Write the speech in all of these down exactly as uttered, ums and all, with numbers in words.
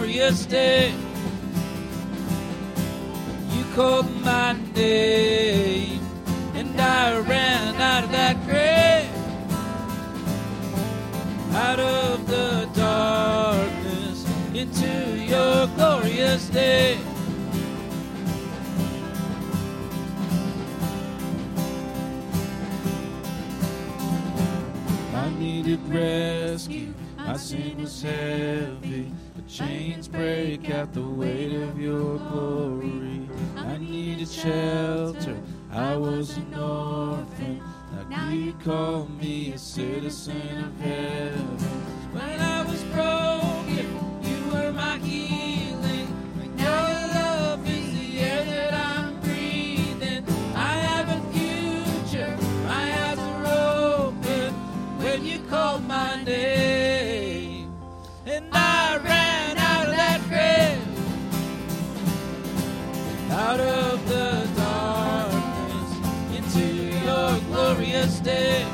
glorious day. You called my name, and I ran out of that grave, out of the darkness into your glorious day. I needed rescue, my sin was heavy, the chains break at the weight of your glory. I needed shelter, I was an orphan, now you call me a citizen of heaven. When I was broken, you were my healing. When your love is the air that I'm breathing, I have a future, my eyes are open. When you called my name, and I ran out of that grave, out of the glorious day.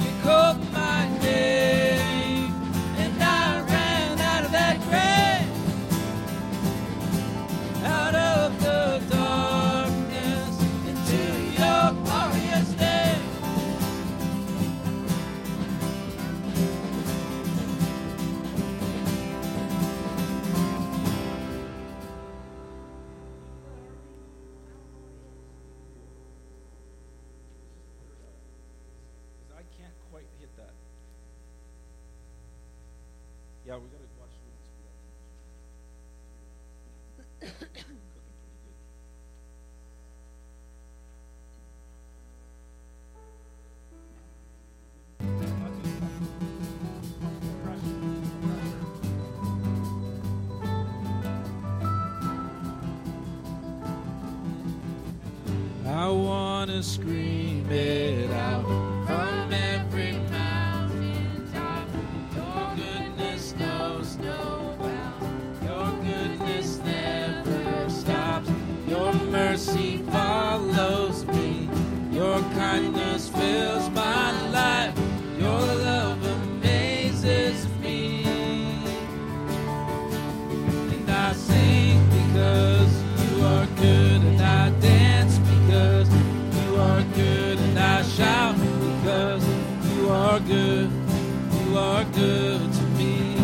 You called my name, and I ran out of that grave, out of the darkness into your glorious day. Yeah, we gotta watch the movies for that. Cooking pretty good. I wanna scream it out from every mountain top. Your goodness knows no bounds. Your goodness never stops. Your mercy follows me. Your kindness fills my life. Your love amazes me. And I sing because you are good, and I dance because you are good, and I shout because you are good. You are good to me.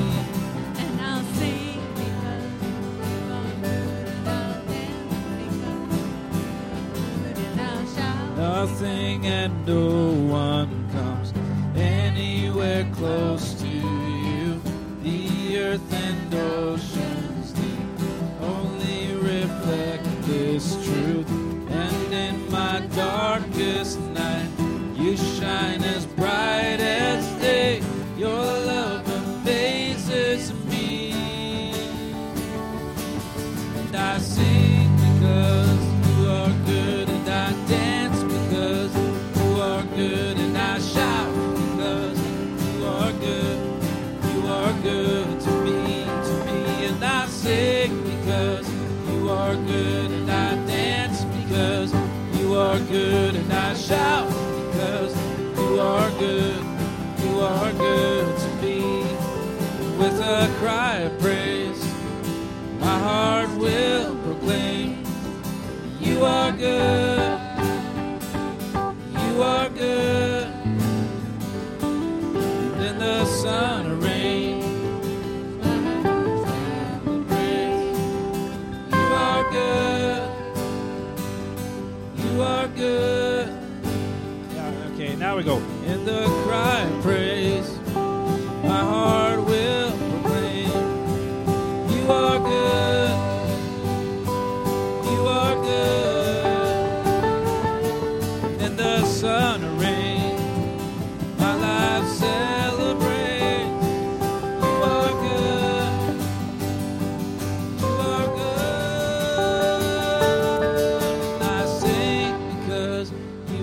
And I'll sing because you are good, and I'll dance because you are good, and I'll shout. Nothing and no one comes anywhere close to you. The earth and oceans deep only reflect this truth. And in my darkest night, you shine as bright as day. Your love amazes me, and I sing because you are good, and I dance because you are good, and I shout because you are good, you are good to me, to me, and I sing because you are good, and I dance because you are good, and I shout because you are good. You are good to me. With a cry of praise, my heart will proclaim, you are good, you are good. And in the sun or rain, my heart will celebrate, you are good, you are good. Yeah, okay, now we go. In the cry of praise, my heart will proclaim, you are good, you are good. In the sun or rain, my life celebrates, you are good, you are good. I sing because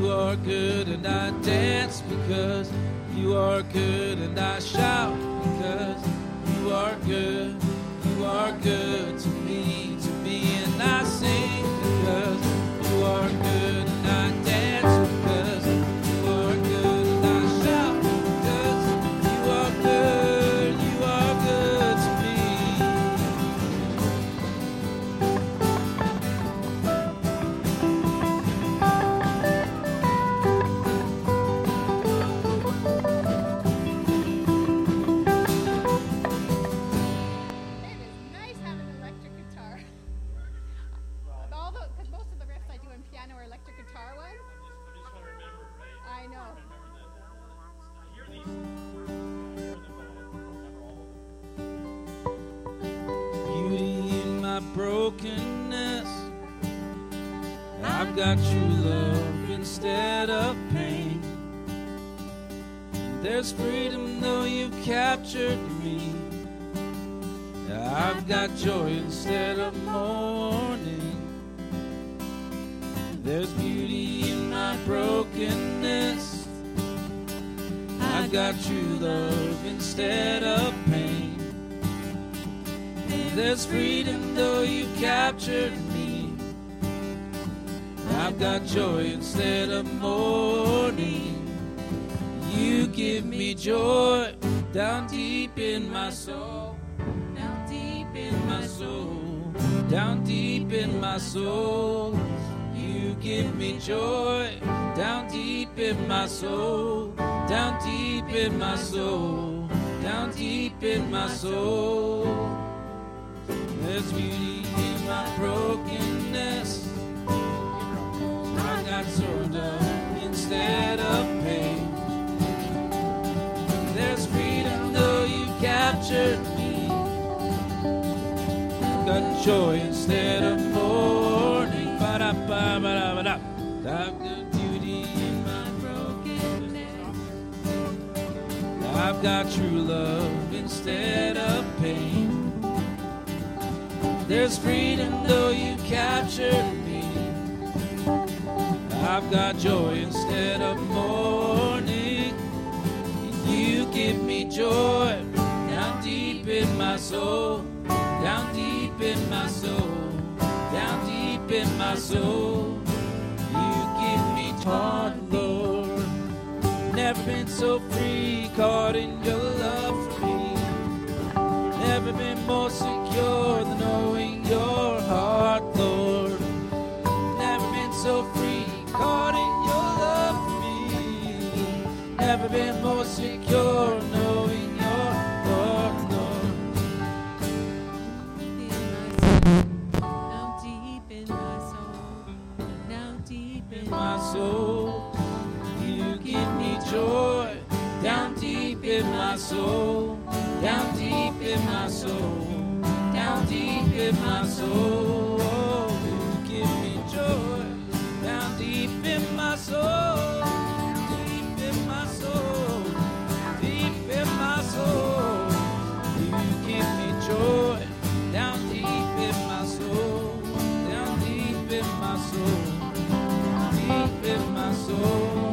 you are good, and I dance because you are good, and I shout because you are good, you are good to me, to me, and I sing because you are good, and I dance because you are good, and I shout because you are good, you are good. brokenness. I've got true love instead of pain. There's freedom though you've captured me. I've got joy instead of mourning. There's beauty in my brokenness. I've got true love instead of pain. There's freedom though you captured me. I've got joy instead of mourning. You give me joy down deep in my soul. Down deep in my soul. Down deep in my soul. You give me joy down deep in my soul. Down deep in my soul. Down deep in my soul. There's beauty in my brokenness. I got sold up instead of pain. There's freedom though you captured me. I've got joy instead of mourning. Ba-da-ba-ba-da-ba-da. I've got beauty in my brokenness. I've got true love instead of pain. There's freedom though you captured me. I've got joy instead of mourning. You give me joy down deep in my soul. Down deep in my soul. Down deep in my soul. You give me joy, Lord. Never been so free, caught in your love for me. Never been more secure than knowing your heart, Lord. Never been so free, caught in your love for me. Never been more secure knowing your heart, Lord. Now deep in my soul, now deep in my soul, you give me joy. Down deep in my soul. Down deep in my soul, down deep in my soul, oh, you give me joy. Down deep in my soul, deep in my soul, deep in my soul, you give me joy. Down deep in my soul, down deep in my soul, deep in my soul.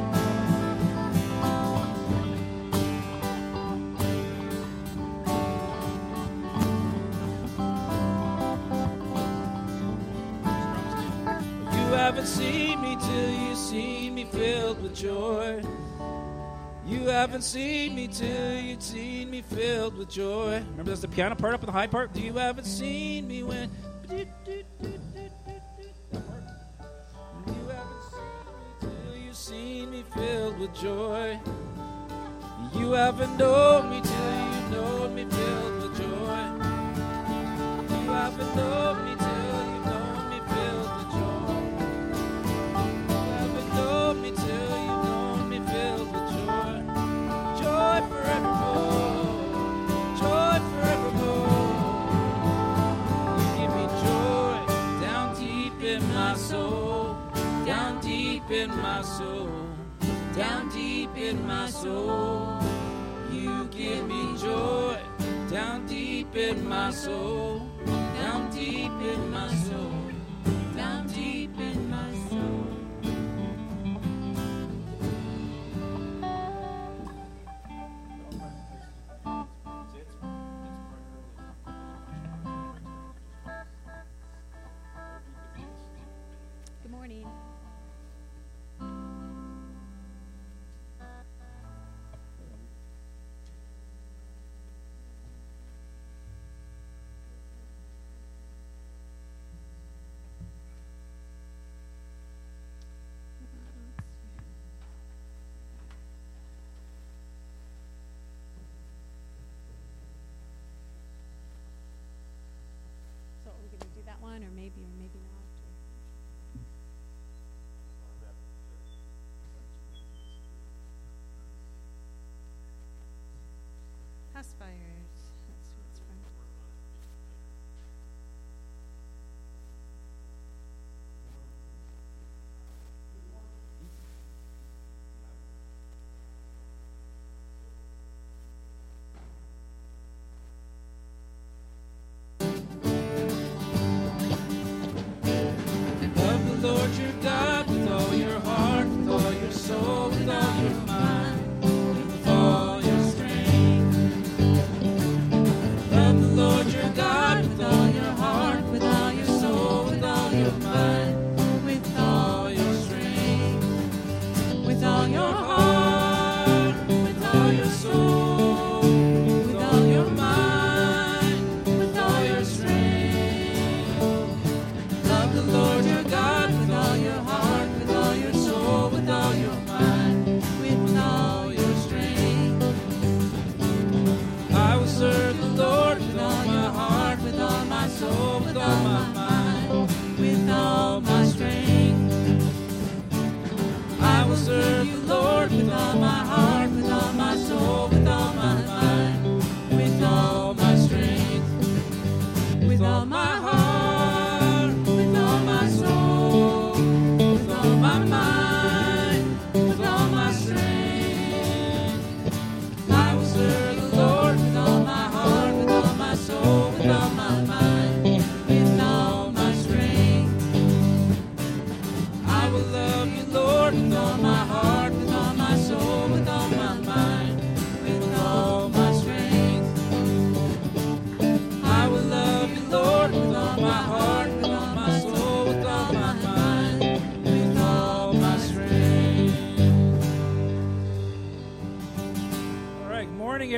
You haven't seen me till you see me filled with joy. You haven't seen me till you've seen me filled with joy. Remember, that's the piano part up in the high part. You haven't seen me when. You haven't seen me till you've seen me filled with joy. You haven't known me till you've known me filled with joy. You haven't known me till. In my soul, down deep in my soul, you give me joy. Down deep in my soul, down deep in my soul, down deep in my soul.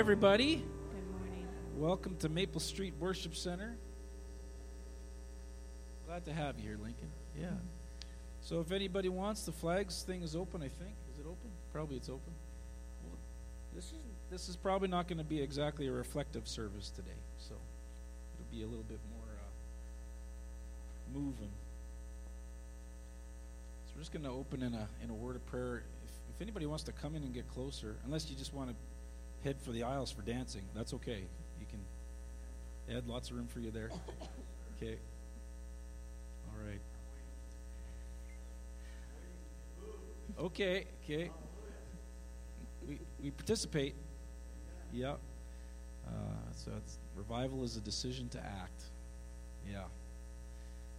everybody. Good morning. Welcome to Maple Street Worship Center. Glad to have you here, Lincoln. Yeah. So if anybody wants, the flags thing is open, I think. Is it open? Probably it's open. Well, this is this is probably not going to be exactly a reflective service today, so it'll be a little bit more uh, moving. So we're just going to open in a in a word of prayer. If anybody wants to come in and get closer, unless you just want to head for the aisles for dancing, that's okay. You can, they had lots of room for you there. Okay. All right. Okay, okay. We we participate. Yeah. Uh, so it's, revival is a decision to act. Yeah.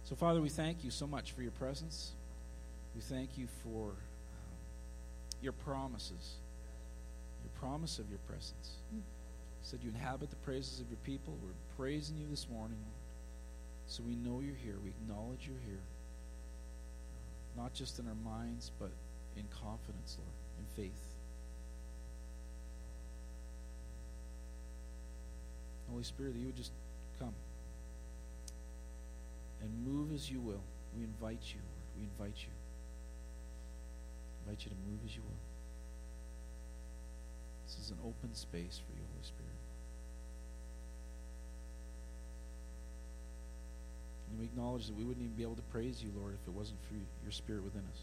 So, Father, we thank you so much for your presence. We thank you for your promises, your promise of your presence. You said you inhabit the praises of your people. We're praising you this morning, Lord. So we know you're here. We acknowledge you're here, not just in our minds, but in confidence, Lord, in faith. Holy Spirit, that you would just come and move as you will. We invite you, Lord. We invite you. I invite you to move as you will. This is an open space for you, Holy Spirit. And we acknowledge that we wouldn't even be able to praise you, Lord, if it wasn't for your Spirit within us.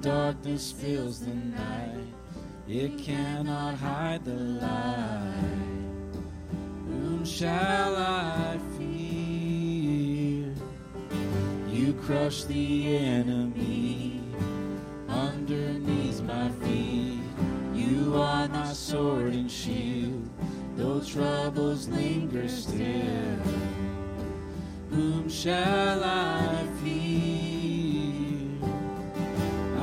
Darkness fills the night, it cannot hide the light. Whom shall I fear? You crush the enemy underneath my feet. You are my sword and shield, though troubles linger still. Whom shall I fear? I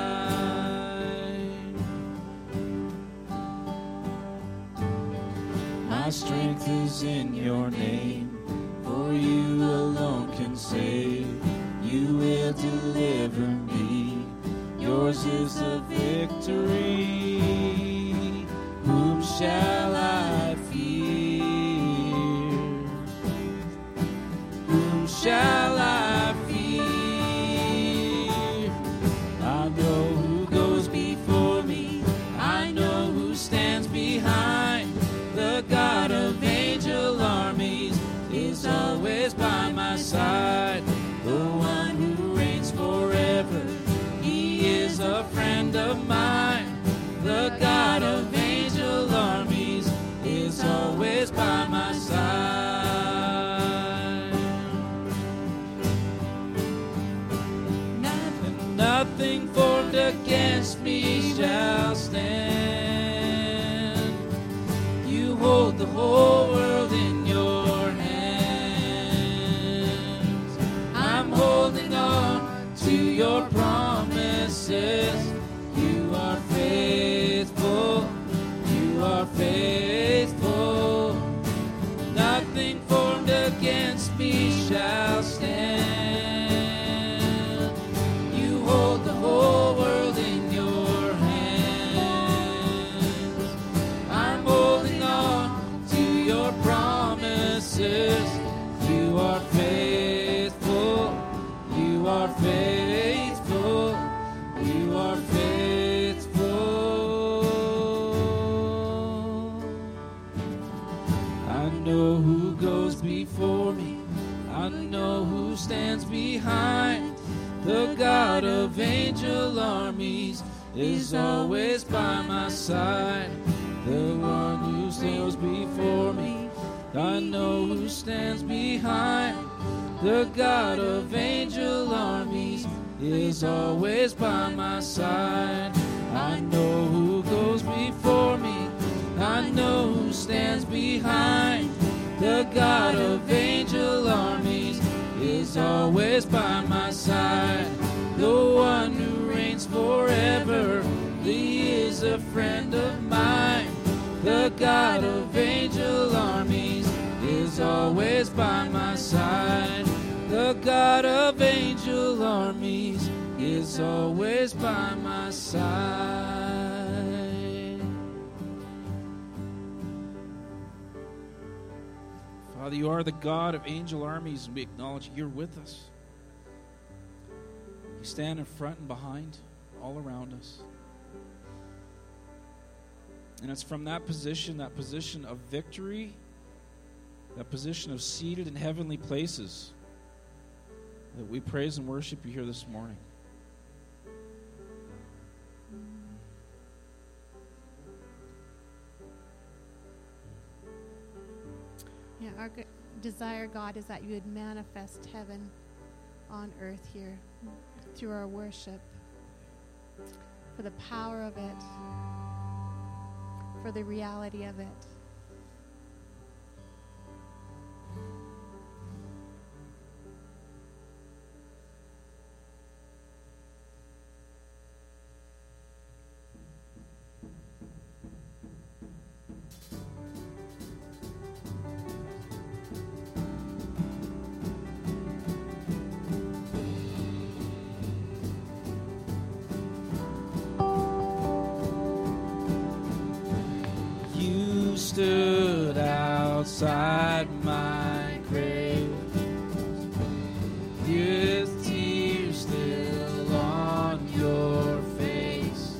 My strength is in your name, for you alone can save. You will deliver me, yours is the victory. Whom shall I fear? Whom shall I fear? I know who goes before me, I know who stands behind. The God of angel armies is always by my side. The one who reigns forever, he is a friend of mine. The God of angel armies is always by my side. Nothing, nothing formed against me shall stand. Hold the whole world in your hands. I'm holding on to your promises. You are faithful. You are faithful. Nothing formed against me shall stand. You hold the whole world. behind. The God of angel armies is always by my side. The one who sails before me, I know who stands behind. The God of angel armies is always by my side. I know who goes before me, I know who stands behind. The God of angel armies is always by my side. The one who reigns forever, he is a friend of mine. The God of angel armies is always by my side. The God of angel armies is always by my side. Father, you are the God of angel armies, and we acknowledge you're with us. You stand in front and behind, all around us. And it's from that position, that position of victory, that position of seated in heavenly places, that we praise and worship you here this morning. Yeah, our g- desire, God, is that you would manifest heaven on earth here through our worship, for the power of it, for the reality of it. Stood outside my grave with tears still on your face.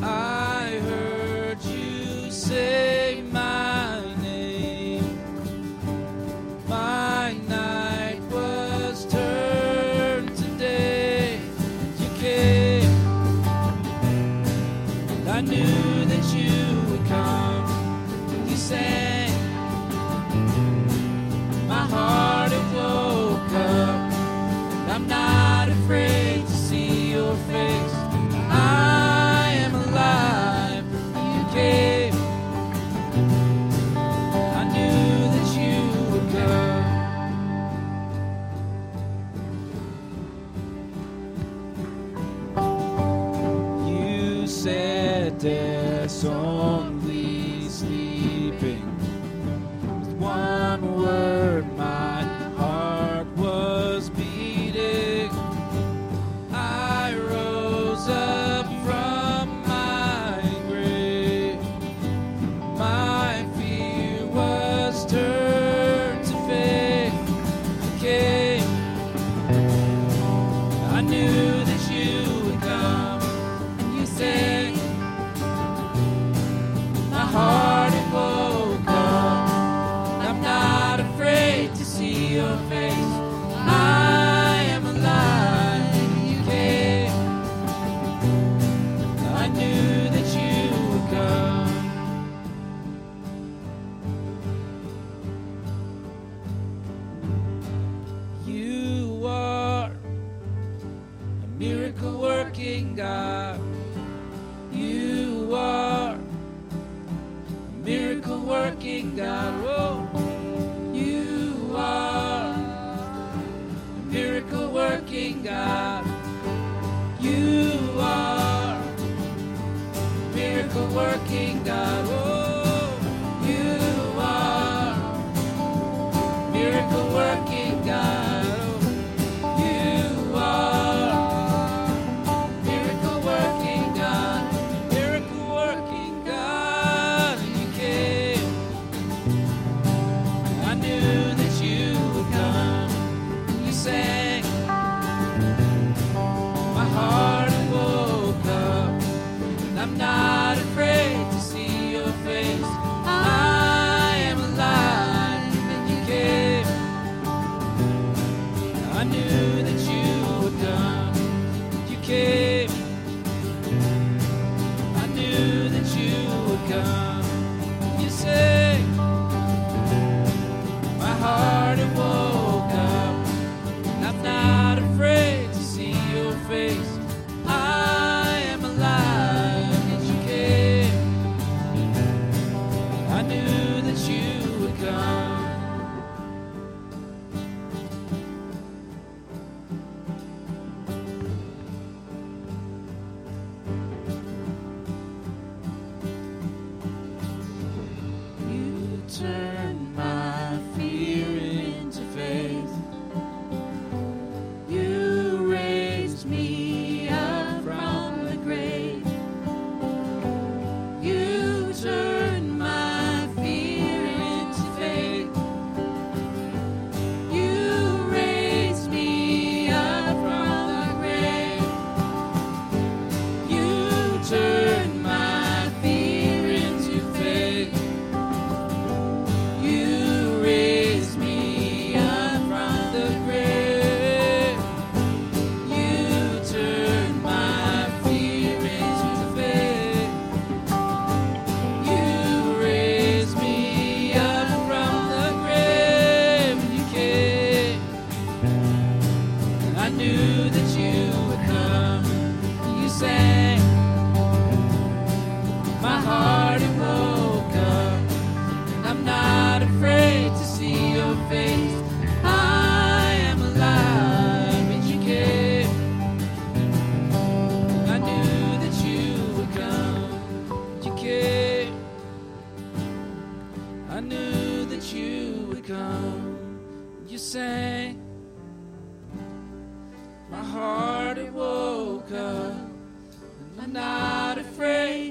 I heard you say my name. My night was turned to day. You came, and I knew that you come. You sang, my heart it woke up, and I'm not afraid to see your face. I am alive, you gave. I knew that you would come. You said there's only one word, my heart was beating. I rose up from my grave. My fear was turned to faith. Came. I knew that you would come, and you sang. My heart. Your face, I am alive, you came. I knew that you would come. You are a miracle working God. You are a miracle working God. Whoa. You are miracle working God, you are miracle working God, oh, you are miracle working God, oh, you are miracle working God, miracle working God, you came. I knew that you would come, you said. Not afraid to see you.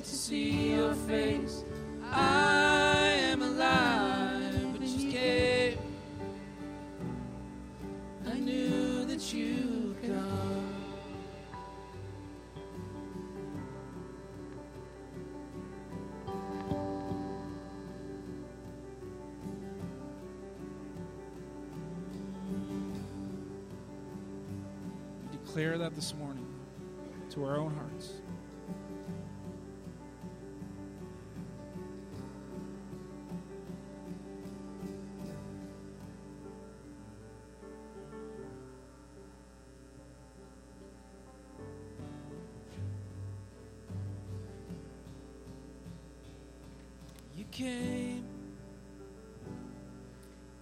to see your face. I am alive, but you came. I knew that you'd come. We declare that this morning to our own hearts. Came,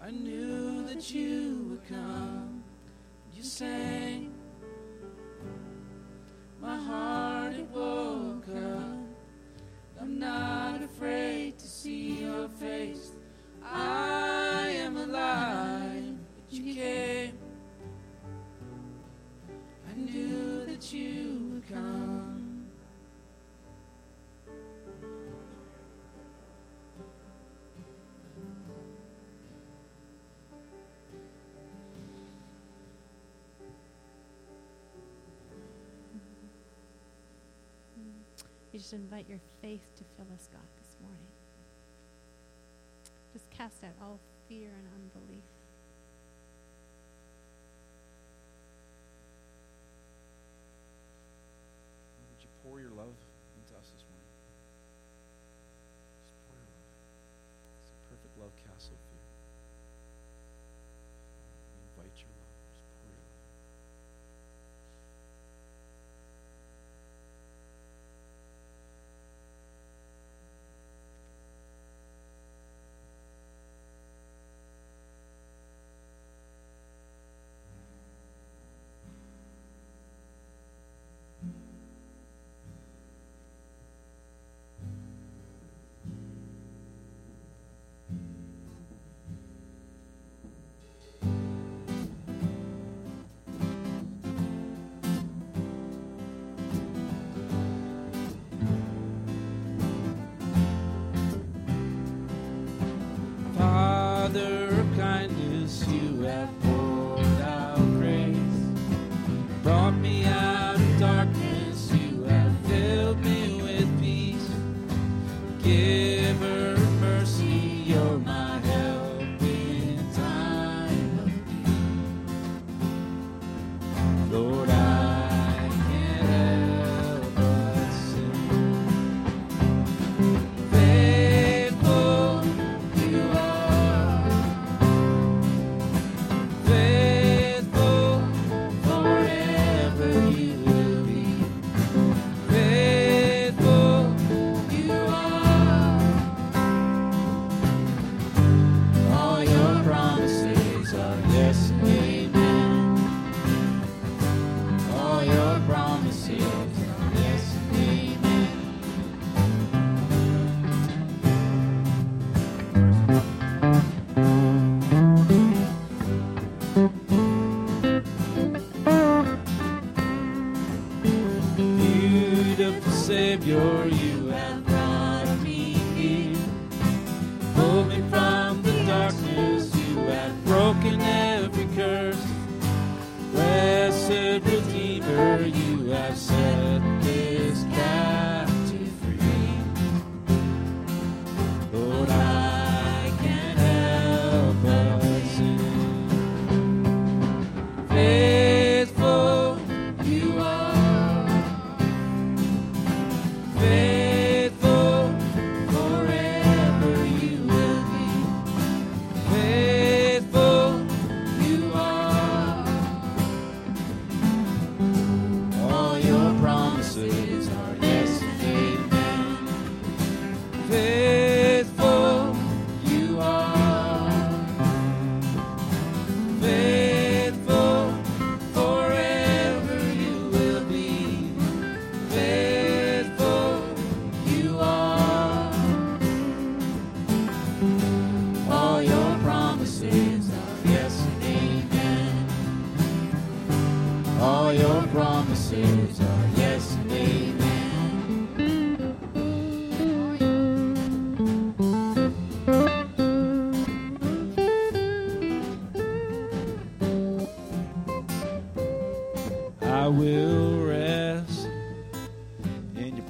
I knew that you would come. You sang, my heart it woke up. I'm not afraid to see your face. I am alive, but you came. I knew that you would come. Just invite your faith to fill us, God, this morning. Just cast out all fear and unbelief. Would you pour your love into us this morning? Just pour your love. It's a perfect love cast out fear. We invite your love.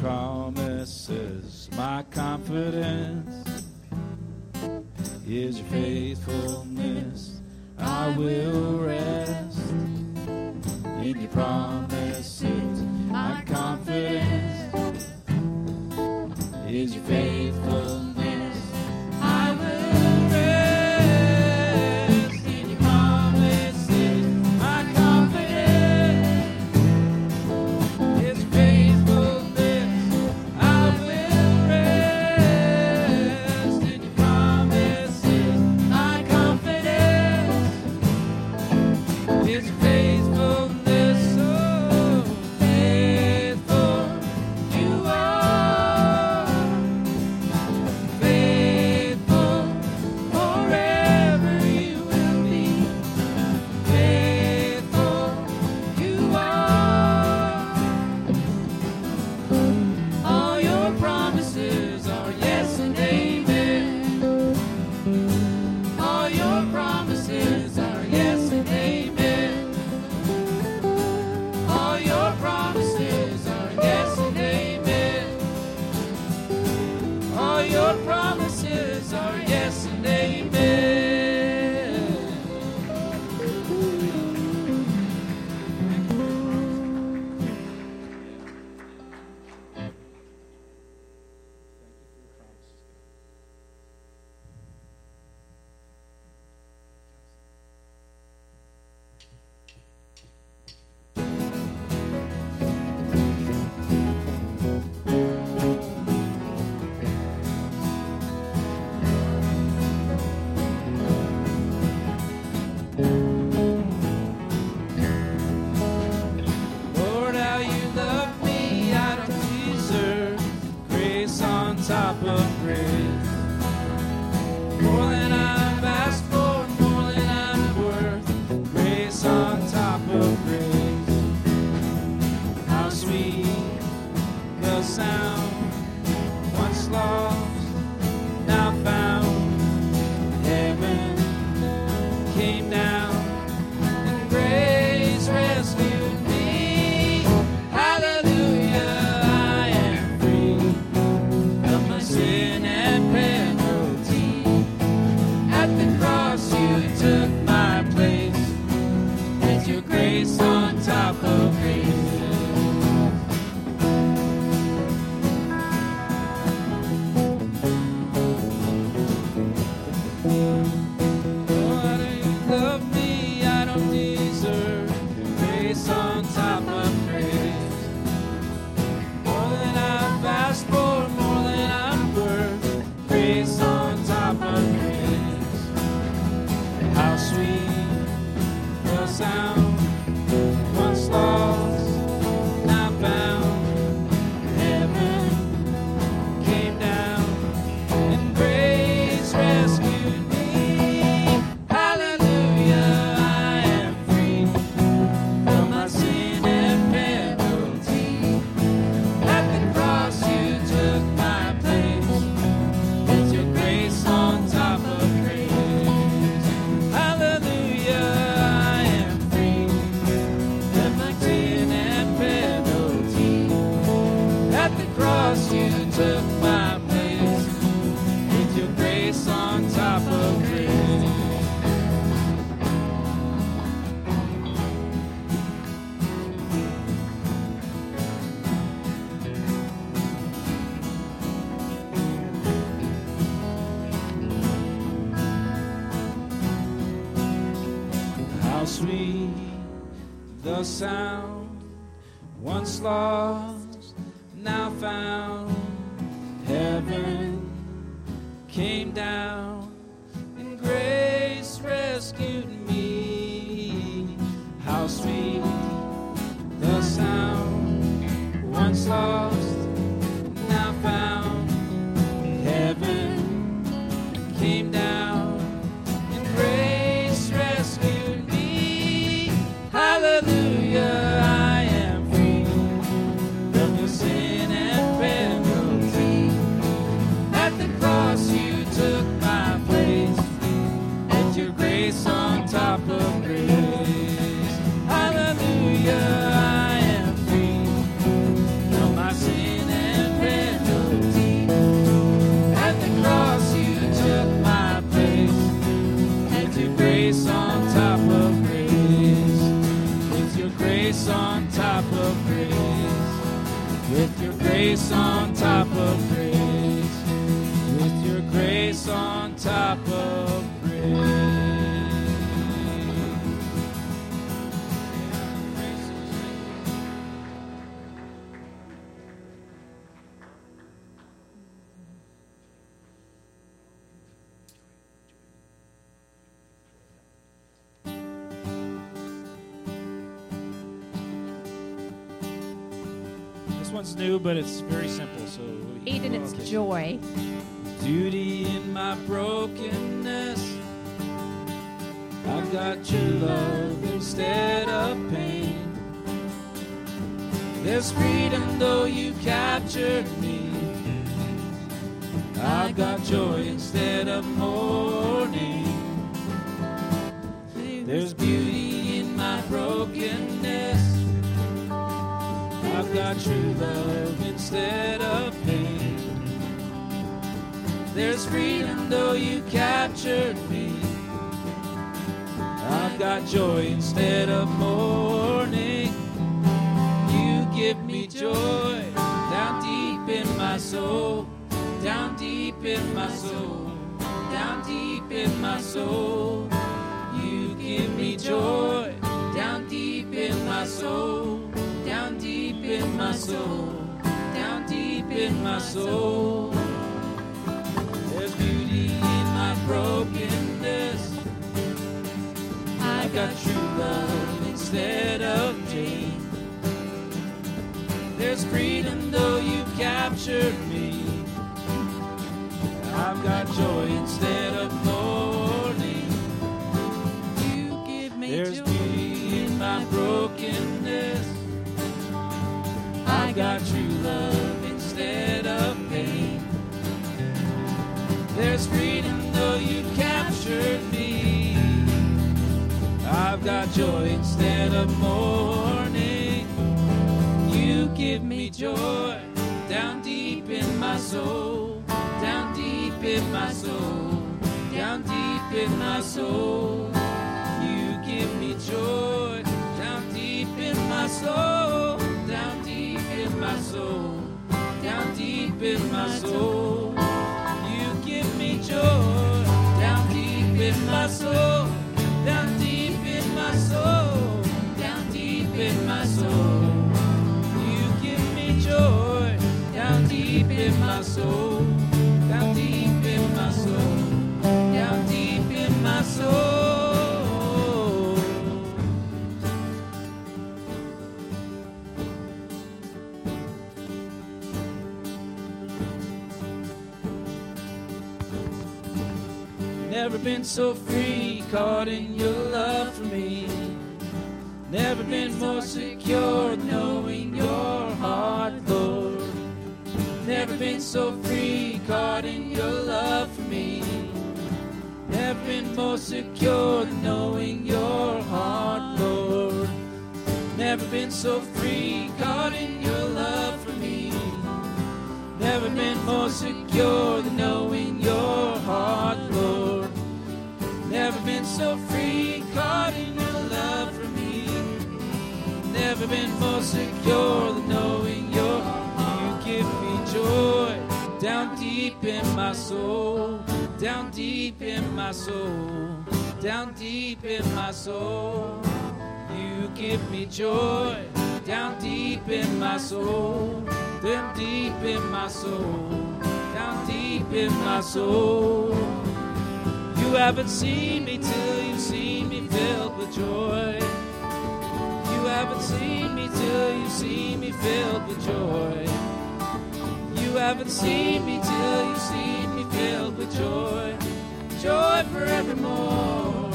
promises, my confidence is your faithfulness. I will rest in your promises. My confidence is your faithfulness. Hallelujah, I am free from the sin and penalty. top of grace, with your grace on top of grace. This one's new, but it's very simple. So eight and it's joy. Duty in my brokenness, I've got your love instead of pain. There's freedom though you captured me, I got joy instead of mourning. There's beauty in my brokenness, I've got true love instead of pain. There's freedom though you captured me, I've got joy instead of mourning. You give me joy down deep in my soul, down deep in my soul, down deep in my soul. You give me joy down deep in my soul, down deep in my soul, down deep in my soul. There's beauty in my brokenness, I got true love instead of pain. There's freedom though you captured me, I've got joy instead of mourning. You give me There's joy. beauty in my brokenness, I got true love instead of pain. There's freedom though you captured me, I've got joy instead of mourning. You give me joy down deep in my soul, down deep in my soul, down deep in my soul. You give me joy down deep in my soul, down deep in my soul, down deep in my soul. Joy down deep in my soul, down deep in my soul, down deep in my soul. You give me joy down deep in my soul, down deep in my soul, down deep in my soul. Never been so free, caught in your love for me. Never been more secure, knowing your heart, Lord. Never been so free, caught in your love for me. Never been more secure, knowing your heart, Lord. Never been so free, caught in your love for me. Never been more secure, knowing your heart, Lord. Never been so free, caught in your love for me. Never been more secure than knowing your heart. You give me joy down deep in my soul, down deep in my soul, down deep in my soul. You give me joy down deep in my soul, down deep in my soul, down deep in my soul. You haven't seen me till you've seen me filled with joy. You haven't seen me till you've seen me filled with joy. You haven't seen me till you've seen me filled with joy. Joy forevermore,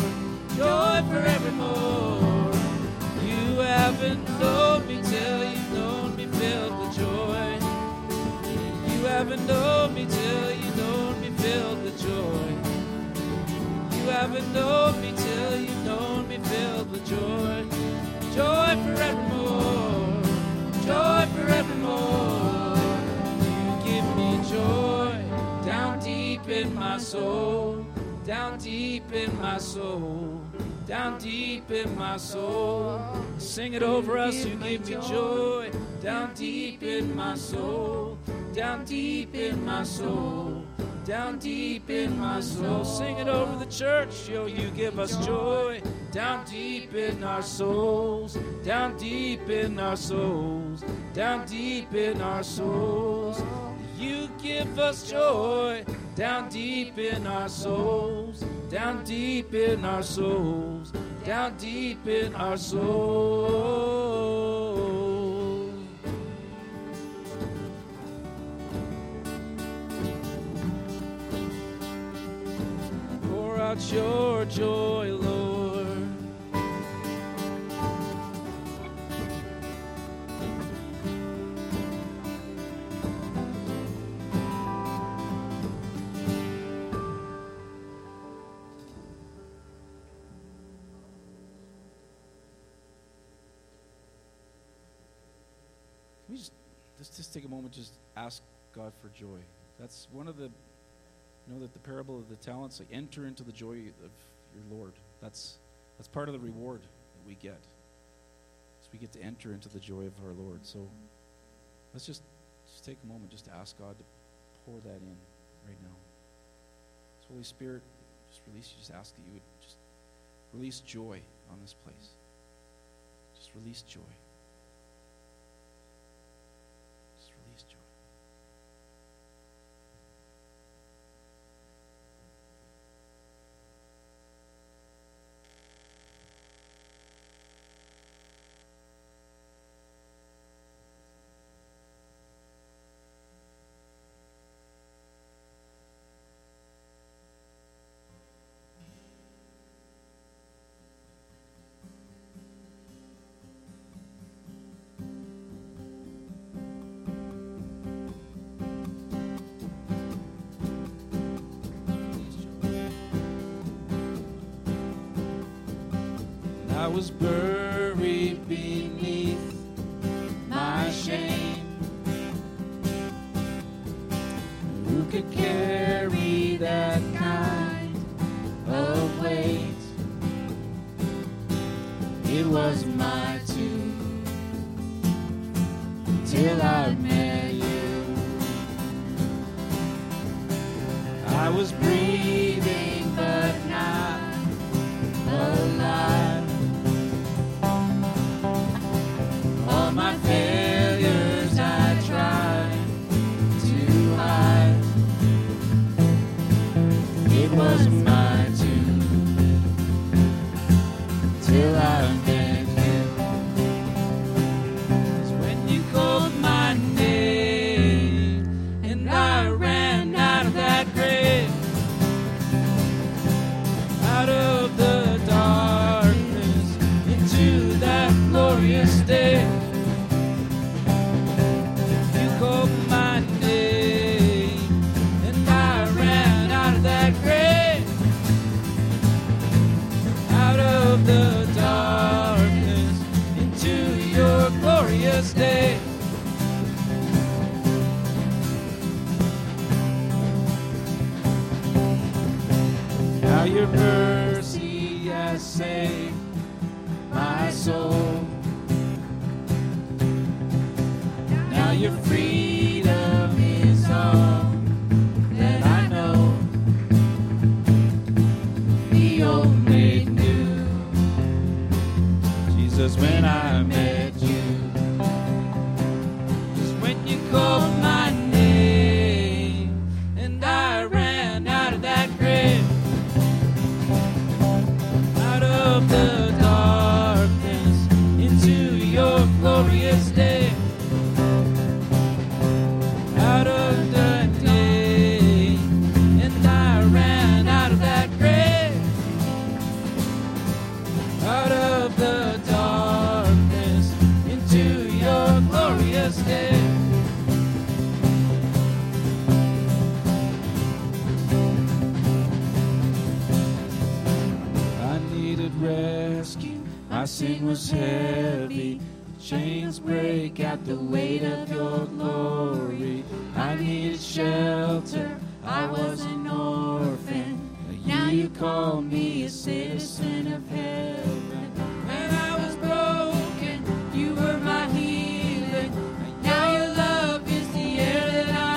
joy forevermore. You haven't known me till you've known me filled with joy. You haven't known me till you've known me filled with joy. You haven't known me till you've known me filled with joy. Joy forevermore, joy forevermore. You give me joy down deep in my soul, down deep in my soul, down deep in my soul. Sing it over us, you give me joy down deep in my soul, down deep in my soul, down deep in my soul. Sing it over the church, yo, you give us joy. Down deep in our souls, down deep in our souls, down deep in our souls. You give us joy, down deep in our souls, down deep in our souls, down deep in our souls. Pour out your joy, Lord. Just take a moment, just ask God for joy. That's one of the, you know, that the parable of the talents, like enter into the joy of your Lord. That's that's part of the reward that we get. So we get to enter into the joy of our Lord. So let's just, just take a moment just to ask God to pour that in right now. So Holy Spirit, just release you, just ask that you would just release joy on this place. Just release joy. I was buried beneath my shame. Who could carry that kind of weight? It was my tomb till I met you. I was breathing but not alive. My failures I tried to hide. It was my tomb till I met you. It's when you called my name and I ran out of that grave, out of the darkness into that glorious day. Day. Now your mercy has saved my soul. Now your freedom is all that I know. The old made new. Jesus, when I met. Called my name and I ran out of that grave, out of the darkness into your glorious day, out of the day and I ran out of that grave, out of the darkness into your glorious day. Rescue, my sin was heavy. The chains break at the weight of your glory. I needed shelter, I was an orphan. Now you call me a citizen of heaven. When I was broken, you were my healing. Now your love is the air that I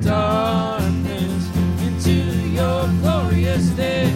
the darkness into your glorious day.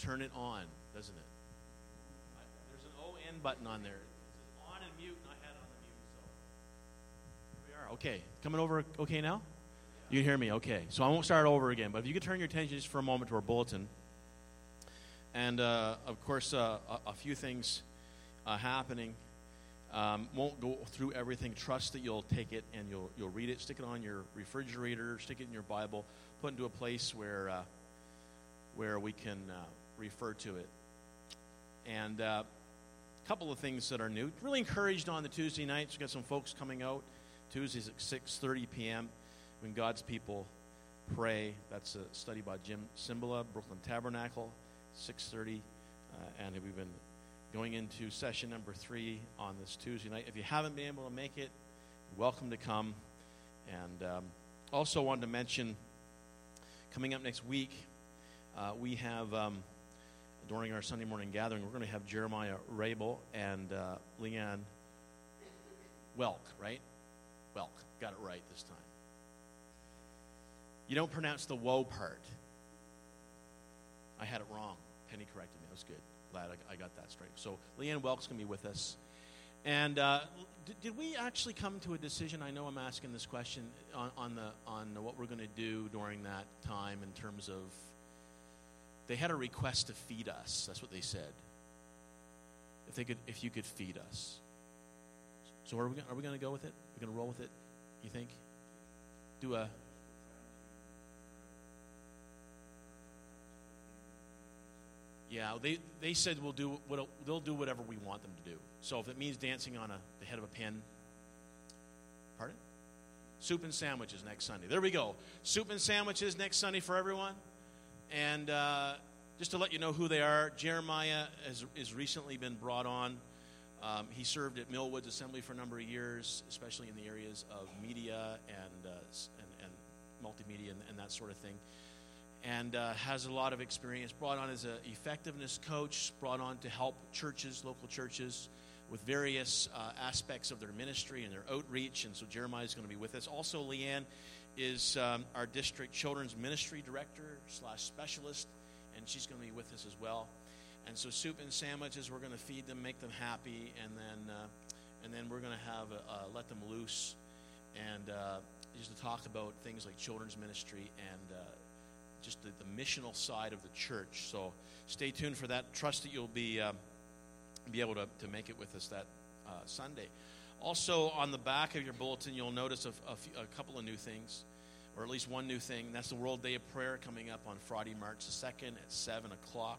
Turn it on, doesn't it? I, there's an O N button on there. It's on and mute, and I had it on the mute, so there we are. Okay, coming over okay now? Yeah. You can hear me, okay. So I won't start over again, but if you could turn your attention just for a moment to our bulletin. And, uh, of course, uh, a, a few things uh, happening. Um, won't go through everything. Trust that you'll take it and you'll you'll read it. Stick it on your refrigerator. Stick it in your Bible. Put it into a place where, uh, where we can... Uh, refer to it. And uh, a couple of things that are new. Really encouraged on the Tuesday nights. We've got some folks coming out. Tuesdays at six thirty p.m. when God's people pray. That's a study by Jim Cymbala, Brooklyn Tabernacle, six thirty. Uh, and we've been going into session number three on this Tuesday night. If you haven't been able to make it, you're welcome to come. And um, also wanted to mention, coming up next week, uh, we have... Um, During our Sunday morning gathering, we're going to have Jeremiah Rabel and uh, Leanne Welk, right? Welk. Got it right this time. You don't pronounce the woe part. I had it wrong. Penny corrected me. That was good. Glad I, I got that straight. So Leanne Welk's going to be with us. And uh, did, did we actually come to a decision? I know I'm asking this question on, on, the, on what we're going to do during that time in terms of... They had a request to feed us. That's what they said. If they could, if you could feed us. So are we are we going to go with it? We're going to roll with it. You think? Do a. Yeah, they they said we'll do what they'll do whatever we want them to do. So if it means dancing on a the head of a pin. Pardon? Soup and sandwiches next Sunday. There we go. Soup and sandwiches next Sunday for everyone. And uh, just to let you know who they are, Jeremiah has, has recently been brought on. Um, he served at Mill Woods Assembly for a number of years, especially in the areas of media and uh, and, and multimedia and, and that sort of thing. And uh, has a lot of experience, brought on as an effectiveness coach, brought on to help churches, local churches, with various uh, aspects of their ministry and their outreach. And so Jeremiah is going to be with us. Also, Leanne is um, our district children's ministry director slash specialist, and she's going to be with us as well. And so soup and sandwiches, we're going to feed them, make them happy, and then uh, and then we're going to have a, uh, let them loose, and uh, just to talk about things like children's ministry and uh, just the, the missional side of the church. So stay tuned for that. Trust that you'll be uh, be able to, to make it with us that uh, Sunday. Also, on the back of your bulletin, you'll notice a, a, few, a couple of new things, or at least one new thing. That's the World Day of Prayer coming up on Friday, March the second at seven o'clock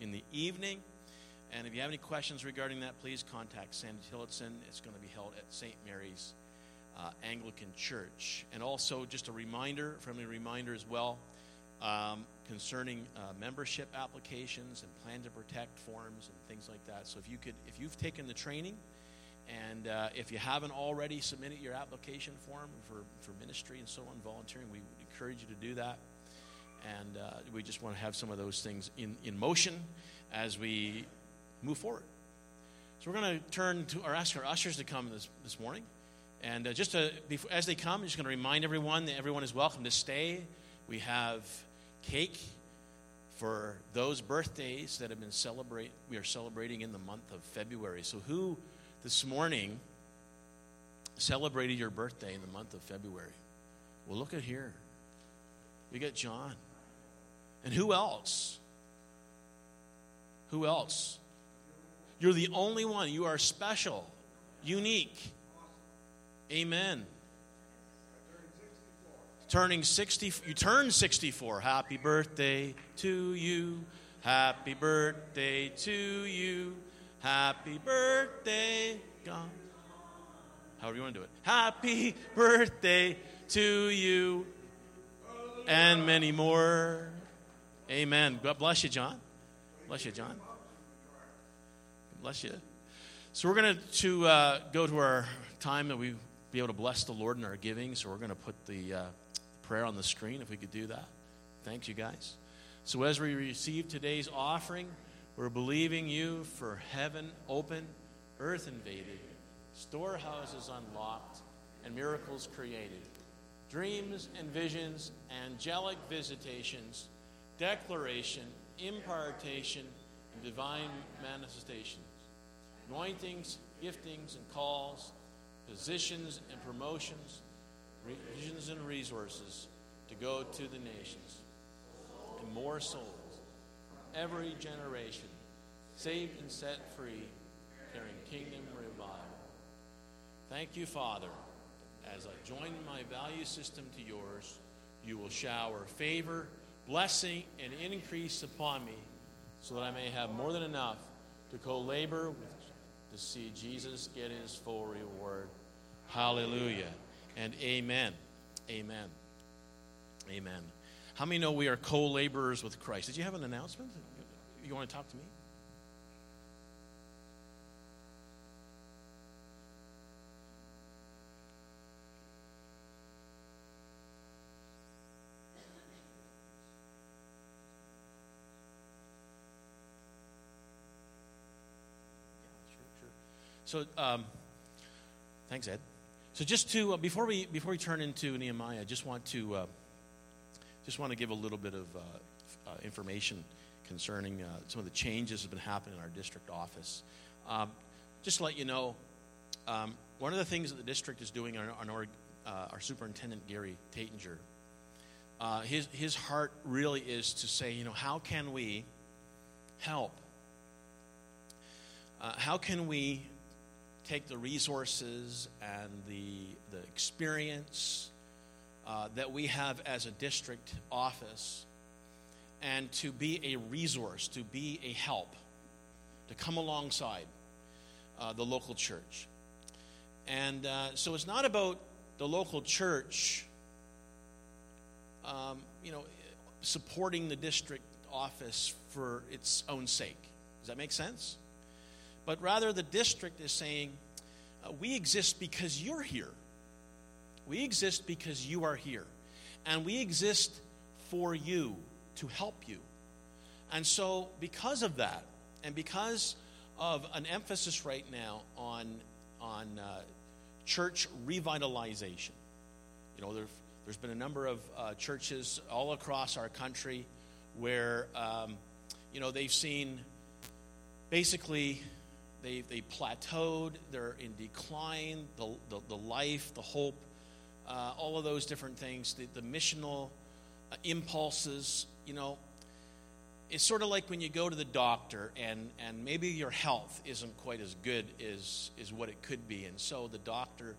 in the evening. And if you have any questions regarding that, please contact Sandy Tillotson. It's going to be held at Saint Mary's uh, Anglican Church. And also, just a reminder, friendly reminder as well, um, concerning uh, membership applications and plan to protect forms and things like that. So if you could, if you've taken the training, and uh, if you haven't already submitted your application form for, for ministry and so on, volunteering, we would encourage you to do that. And uh, we just want to have some of those things in, in motion as we move forward. So we're going to turn to our, ask our ushers to come this, this morning. And uh, just to, before, as they come, I'm just going to remind everyone that everyone is welcome to stay. We have cake for those birthdays that have been celebrate. We are celebrating in the month of February. So who this morning celebrated your birthday in the month of February? Well, look at here. We got John. And who else? Who else? You're the only one. You are special, unique. Amen. Turning sixty, you turned sixty-four. Happy birthday to you. Happy birthday to you. Happy birthday, God. However you want to do it. Happy birthday to you, and many more. Amen. God bless you, John. Bless you, John. Bless you. So we're going to, to uh, go to our time that we be able to bless the Lord in our giving. So we're going to put the uh, prayer on the screen if we could do that. Thanks, you guys. So as we receive today's offering, we're believing you for heaven open, earth invaded, storehouses unlocked, and miracles created. Dreams and visions, angelic visitations, declaration, impartation, and divine manifestations, anointings, giftings, and calls, positions and promotions, visions and resources to go to the nations, and more souls from every generation, saved and set free, carrying kingdom revival. Thank you, Father. As I join my value system to yours, you will shower favor, blessing, and increase upon me so that I may have more than enough to co-labor with, to see Jesus get his full reward. Hallelujah and amen. Amen. Amen. How many know we are co-laborers with Christ? Did you have an announcement? You want to talk to me? So, um, thanks, Ed. So, just to uh, before we before we turn into Nehemiah, I just want to uh, just want to give a little bit of uh, uh, information concerning uh, some of the changes that have been happening in our district office. Um, just to let you know, um, one of the things that the district is doing on, on our uh, our superintendent Gary Tatinger, uh, his his heart really is to say, you know, how can we help? Uh, how can we take the resources and the the experience uh, that we have as a district office, and to be a resource, to be a help, to come alongside uh, the local church. And uh, so it's not about the local church, um, you know, supporting the district office for its own sake. Does that make sense? But rather, the district is saying, uh, we exist because you're here. We exist because you are here. And we exist for you, to help you. And so because of that, and because of an emphasis right now on on uh, church revitalization, you know, there, there's been a number of uh, churches all across our country where, um, you know, they've seen basically... They they plateaued, they're in decline, the the, the life, the hope, uh, all of those different things, the, the missional uh, impulses, you know. It's sort of like when you go to the doctor and, and maybe your health isn't quite as good as, as what it could be. And so the doctor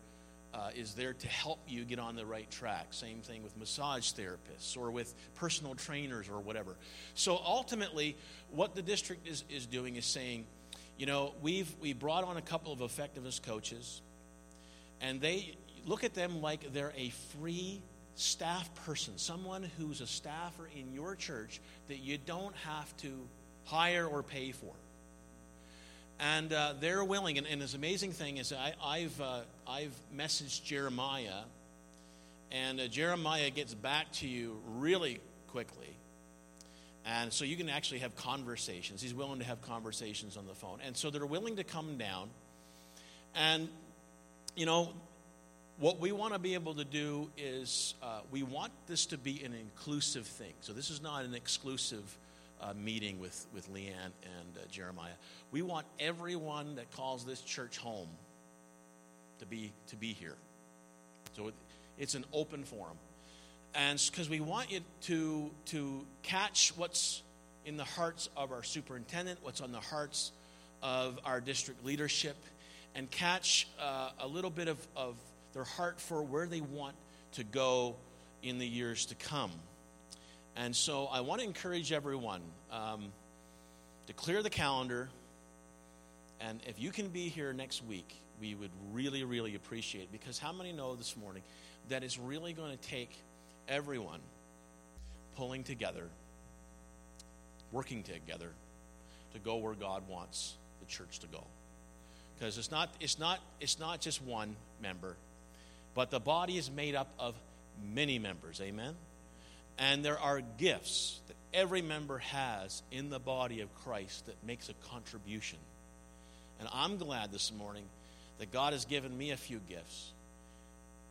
uh, is there to help you get on the right track. Same thing with massage therapists or with personal trainers or whatever. So ultimately, what the district is, is doing is saying, you know, we've we brought on a couple of effectiveness coaches, and they look at them like they're a free staff person, someone who's a staffer in your church that you don't have to hire or pay for. And uh, they're willing. And, and this amazing thing is I, I've uh, I've messaged Jeremiah, and uh, Jeremiah gets back to you really quickly. And so you can actually have conversations. He's willing to have conversations on the phone. And so they're willing to come down. And, you know, what we want to be able to do is uh, we want this to be an inclusive thing. So this is not an exclusive uh, meeting with, with Leanne and uh, Jeremiah. We want everyone that calls this church home to be to be here. So it, it's an open forum. And because we want you to to catch what's in the hearts of our superintendent, what's on the hearts of our district leadership, and catch uh, a little bit of, of their heart for where they want to go in the years to come. And so I want to encourage everyone um, to clear the calendar. And if you can be here next week, we would really, really appreciate it. Because how many know this morning that it's really going to take everyone pulling together, working together to go where God wants the church to go. Because it's not it's not it's not just one member, but the body is made up of many members. Amen. And there are gifts that every member has in the body of Christ that makes a contribution. And I'm glad this morning that God has given me a few gifts,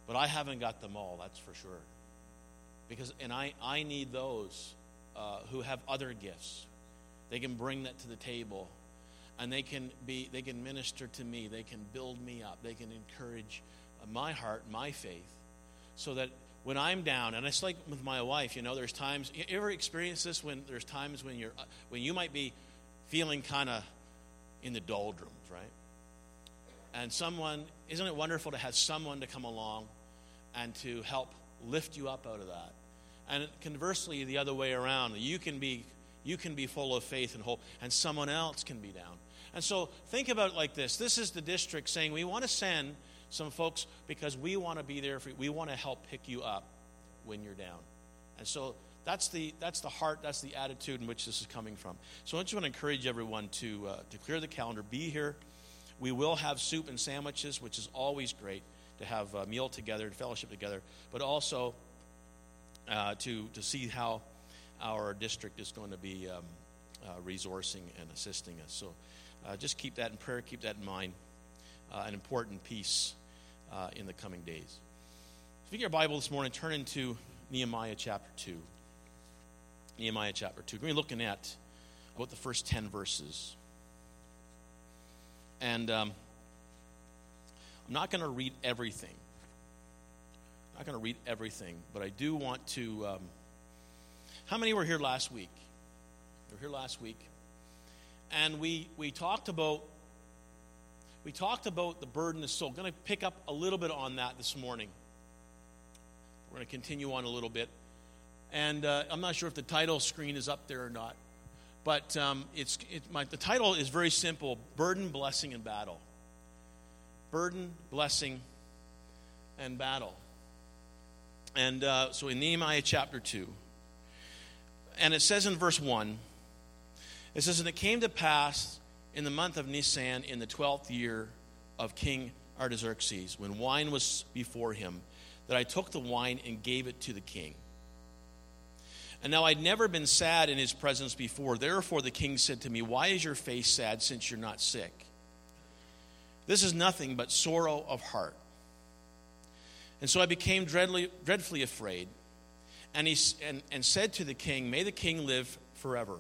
but I haven't got them all, that's for sure. Because and I, I need those uh, who have other gifts. They can bring that to the table, and they can be they can minister to me. They can build me up. They can encourage my heart, my faith, so that when I'm down, and it's like with my wife, you know, there's times. You ever experience this when there's times when you're when you might be feeling kind of in the doldrums, right? And someone, isn't it wonderful to have someone to come along and to help lift you up out of that? And conversely, the other way around, you can be you can be full of faith and hope, and someone else can be down. And so think about it like this. This is the district saying, we want to send some folks because we want to be there for you. We want to help pick you up when you're down. And so that's the that's the heart, that's the attitude in which this is coming from. So I just want to encourage everyone to uh, to clear the calendar, be here. We will have soup and sandwiches, which is always great, to have a meal together and fellowship together, but also uh, to to see how our district is going to be um, uh, resourcing and assisting us. So uh, just keep that in prayer, keep that in mind, uh, an important piece uh, in the coming days. If you get your Bible this morning, turn into Nehemiah chapter two. Nehemiah chapter two. We're going to be looking at about the first ten verses. And Um, I'm not going to read everything. I'm not going to read everything, but I do want to. Um, how many were here last week? They were here last week, and we we talked about we talked about the burden of soul. I'm going to pick up a little bit on that this morning. We're going to continue on a little bit, and uh, I'm not sure if the title screen is up there or not, but um, it's it, my, the title is very simple: Burden, Blessing, and Battle. Burden, blessing, and battle. And uh, so in Nehemiah chapter two, and it says in verse one, it says, "And it came to pass in the month of Nisan, in the twelfth year of King Artaxerxes, when wine was before him, that I took the wine and gave it to the king. And now I'd never been sad in his presence before. Therefore the king said to me, 'Why is your face sad, since you're not sick? This is nothing but sorrow of heart.' And so I became dreadfully, dreadfully afraid, and he and, and said to the king, 'May the king live forever.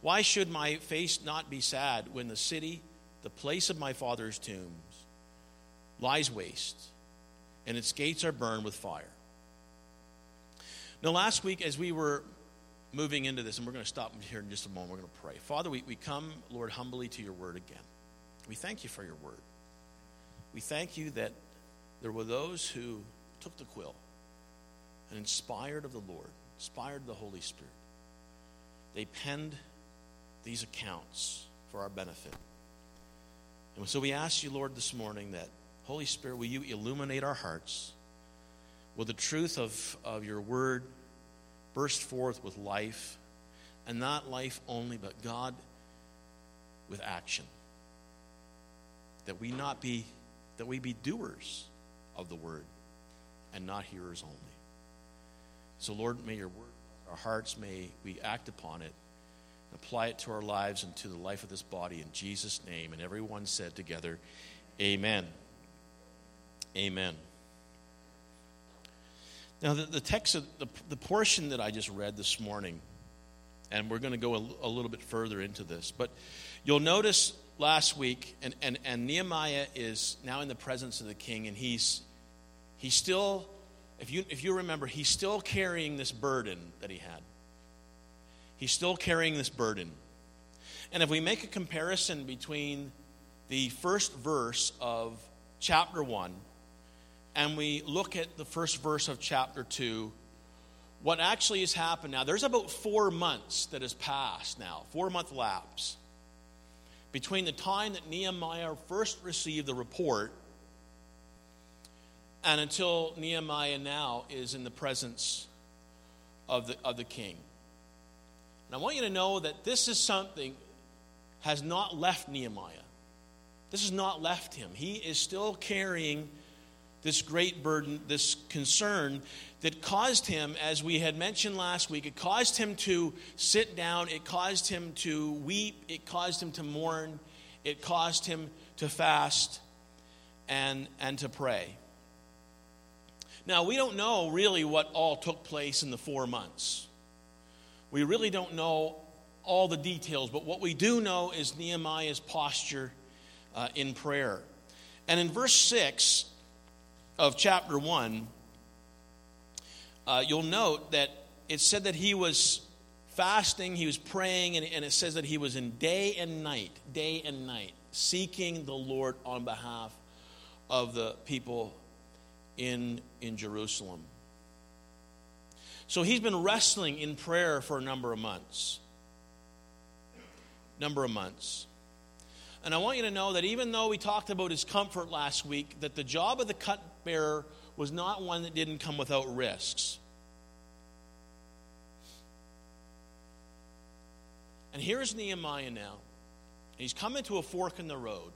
Why should my face not be sad when the city, the place of my father's tombs, lies waste, and its gates are burned with fire?'" Now last week, as we were moving into this, and we're going to stop here in just a moment, we're going to pray. Father, we, we come, Lord, humbly to your word again. We thank you for your word. We thank you that there were those who took the quill and inspired of the Lord, inspired the Holy Spirit. They penned these accounts for our benefit. And so we ask you, Lord, this morning that, Holy Spirit, will you illuminate our hearts? Will the truth of, of your word burst forth with life, and not life only, but God with action. That we not be, that we be doers of the word and not hearers only. So Lord, may your word, our hearts, may we act upon it, and apply it to our lives and to the life of this body in Jesus' name. And everyone said together, amen. Amen. Now the, the text, of the, the portion that I just read this morning, and we're going to go a, a little bit further into this, but you'll notice last week, and, and, and Nehemiah is now in the presence of the king, and he's he's still, if you if you remember, he's still carrying this burden that he had. He's still carrying this burden. And if we make a comparison between the first verse of chapter one and we look at the first verse of chapter two, what actually has happened now, there's about four months that has passed now, four-month lapse, between the time that Nehemiah first received the report and until Nehemiah now is in the presence of the, of the king. And I want you to know that this is something has not left Nehemiah. This has not left him. He is still carrying this great burden, this concern that caused him, as we had mentioned last week, it caused him to sit down, it caused him to weep, it caused him to mourn, it caused him to fast and, and to pray. Now, we don't know really what all took place in the four months. We really don't know all the details, but what we do know is Nehemiah's posture uh, in prayer. And in verse six of chapter one, uh, you'll note that it said that he was fasting, he was praying, and, and it says that he was in day and night, day and night, seeking the Lord on behalf of the people in, in Jerusalem. So he's been wrestling in prayer for a number of months. Number of months. And I want you to know that even though we talked about his comfort last week, that the job of the cupbearer was not one that didn't come without risks. And here's Nehemiah now. He's coming to a fork in the road.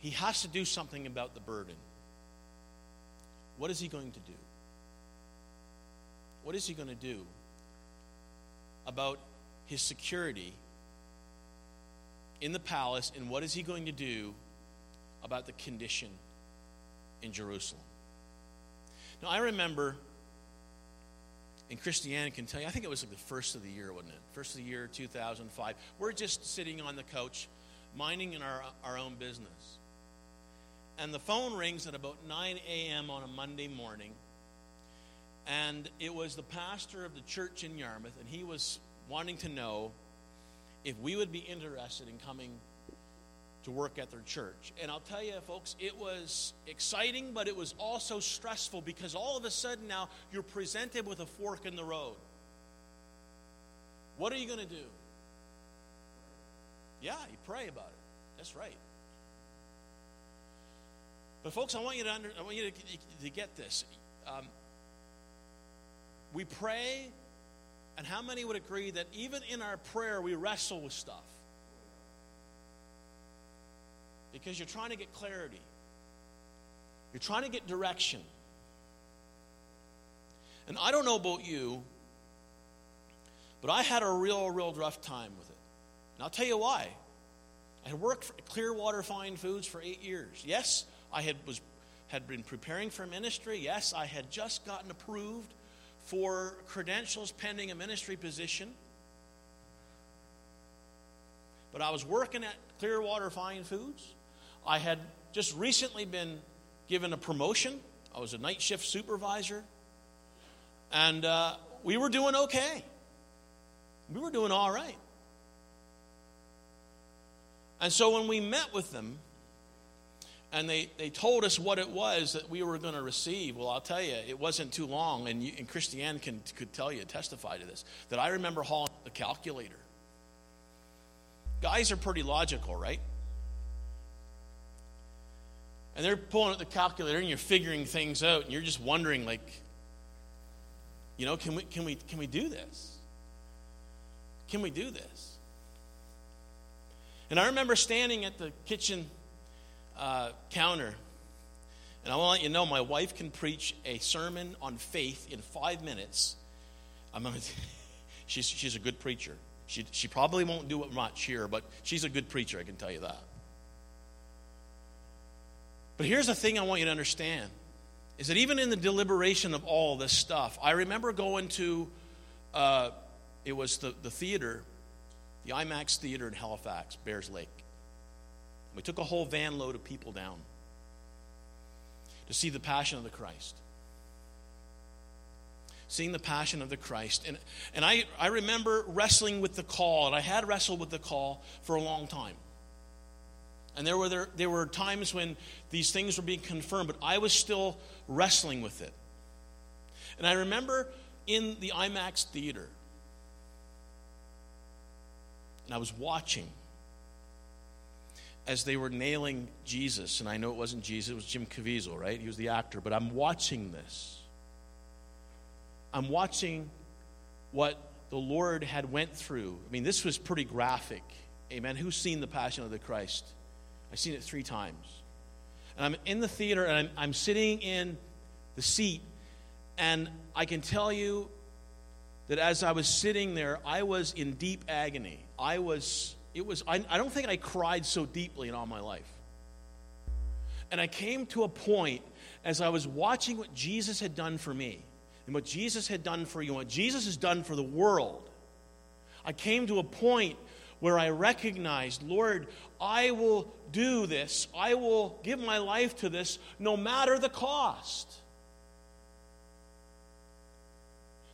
He has to do something about the burden. What is he going to do? What is he going to do about his security in the palace, and what is he going to do about the condition in Jerusalem? Now, I remember, and Christiane can tell you, I think it was like the first of the year, wasn't it? First of the year, two thousand five. We're just sitting on the couch, minding in our, our own business. And the phone rings at about nine a.m. on a Monday morning. And it was the pastor of the church in Yarmouth, and he was wanting to know if we would be interested in coming to work at their church. And I'll tell you, folks, it was exciting, but it was also stressful, because all of a sudden now you're presented with a fork in the road. What are you going to do? Yeah, you pray about it. That's right. But folks, I want you to under, I want you to, to get this. Um, we pray. And how many would agree that even in our prayer, we wrestle with stuff? Because you're trying to get clarity. You're trying to get direction. And I don't know about you, but I had a real, real rough time with it. And I'll tell you why. I had worked at Clearwater Fine Foods for eight years. Yes, I had was had been preparing for ministry. Yes, I had just gotten approved for credentials pending a ministry position. But I was working at Clearwater Fine Foods. I had just recently been given a promotion. I was a night shift supervisor. And uh, we were doing okay. We were doing all right. And so when we met with them, and they, they told us what it was that we were going to receive. Well, I'll tell you, it wasn't too long, and, you, and Christiane can could tell you, testify to this, that I remember hauling the calculator. Guys are pretty logical, right? And they're pulling out the calculator and you're figuring things out and you're just wondering, like, you know, can we can we can we do this? Can we do this? And I remember standing at the kitchen uh, counter, and I want to let you know my wife can preach a sermon on faith in five minutes. I'm gonna she's she's a good preacher. She she probably won't do it much here, but she's a good preacher, I can tell you that. But here's the thing I want you to understand, is that even in the deliberation of all this stuff, I remember going to, uh, it was the, the theater, the IMAX theater in Halifax, Bears Lake. We took a whole van load of people down to see the Passion of the Christ. Seeing the Passion of the Christ. And, and I, I remember wrestling with the call, and I had wrestled with the call for a long time. And there were there, there were times when these things were being confirmed, but I was still wrestling with it. And I remember in the IMAX theater, and I was watching as they were nailing Jesus. And I know it wasn't Jesus, it was Jim Caviezel, right? He was the actor. But I'm watching this. I'm watching what the Lord had went through. I mean, this was pretty graphic. Amen. Who's seen the Passion of the Christ? I've seen it three times. And I'm in the theater, and I'm, I'm sitting in the seat, and I can tell you that as I was sitting there, I was in deep agony. I was, it was, I, I don't think I cried so deeply in all my life. And I came to a point as I was watching what Jesus had done for me, and what Jesus had done for you, and what Jesus has done for the world. I came to a point where I recognized, Lord, I will do this. I will give my life to this no matter the cost.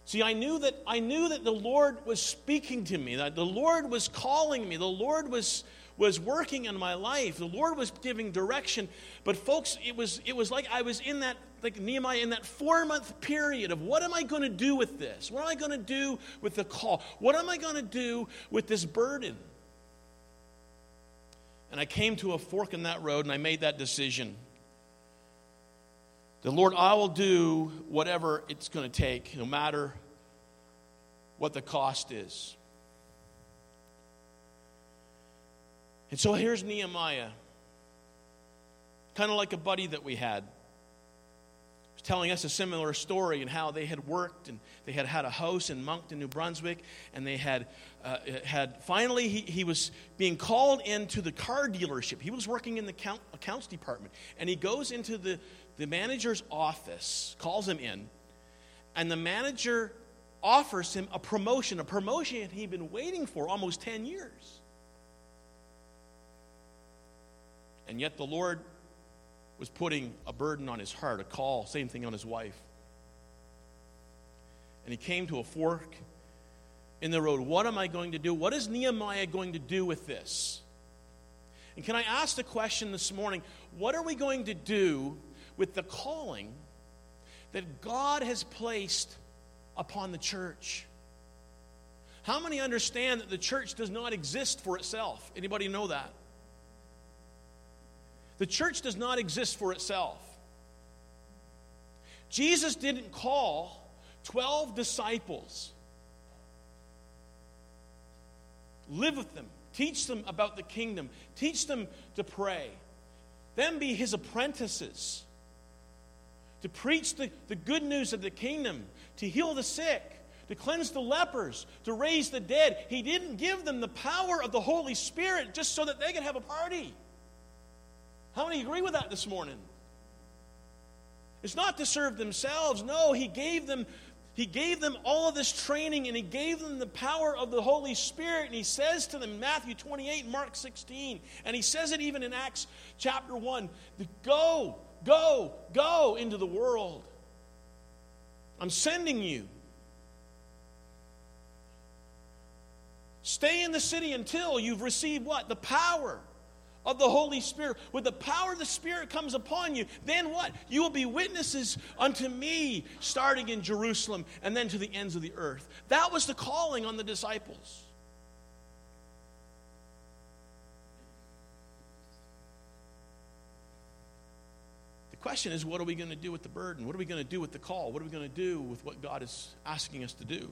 See, I knew that I knew that the Lord was speaking to me, that the Lord was calling me, the Lord was, was working in my life, the Lord was giving direction. But folks, it was it was like I was in that, like Nehemiah, in that four-month period of what am I going to do with this? What am I going to do with the call? What am I going to do with this burden? And I came to a fork in that road, and I made that decision. The Lord, I will do whatever it's going to take, no matter what the cost is. And so here's Nehemiah, kind of like a buddy that we had, telling us a similar story and how they had worked and they had had a house in Moncton, New Brunswick, and they had uh, had finally he, he was being called into the car dealership. He was working in the count, accounts department, and he goes into the, the manager's office, calls him in, and the manager offers him a promotion, a promotion he'd been waiting for almost ten years. And yet the Lord was putting a burden on his heart, a call, same thing on his wife. And he came to a fork in the road. What am I going to do? What is Nehemiah going to do with this? And can I ask the question this morning, what are we going to do with the calling that God has placed upon the church? How many understand that the church does not exist for itself? Anybody know that? The church does not exist for itself. Jesus didn't call twelve disciples, live with them, teach them about the kingdom, teach them to pray, then be his apprentices, to preach the, the good news of the kingdom, to heal the sick, to cleanse the lepers, to raise the dead. He didn't give them the power of the Holy Spirit just so that they could have a party. How many agree with that this morning? It's not to serve themselves. No, he gave them, he gave them all of this training, and he gave them the power of the Holy Spirit. And he says to them, Matthew twenty-eight, Mark sixteen, and he says it even in Acts chapter one, go, go, go into the world. I'm sending you. Stay in the city until you've received what? The power of the Holy Spirit. When the power of the Spirit comes upon you, then what? You will be witnesses unto me, starting in Jerusalem and then to the ends of the earth. That was the calling on the disciples. question is, what are we going to do with the burden? What are we going to do with the call? What are we going to do with what God is asking us to do?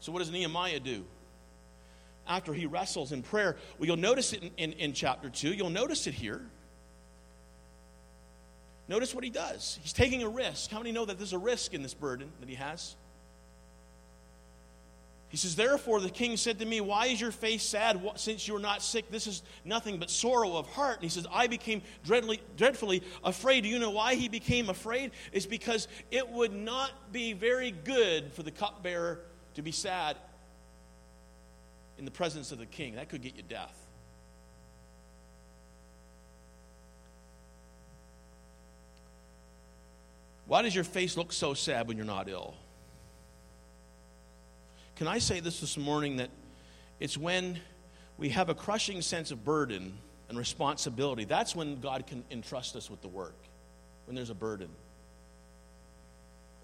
So what does Nehemiah do? After he wrestles in prayer, well, you'll notice it in, in, in chapter two. You'll notice it here. Notice what he does. He's taking a risk. How many know that there's a risk in this burden that he has? He says, therefore, the king said to me, why is your face sad since you are not sick? This is nothing but sorrow of heart. And he says, I became dreadfully, dreadfully afraid. Do you know why he became afraid? It's because it would not be very good for the cupbearer to be sad in the presence of the king. That could get you death. Why does your face look so sad when you're not ill? Can I say this this morning, that it's when we have a crushing sense of burden and responsibility, that's when God can entrust us with the work, when there's a burden.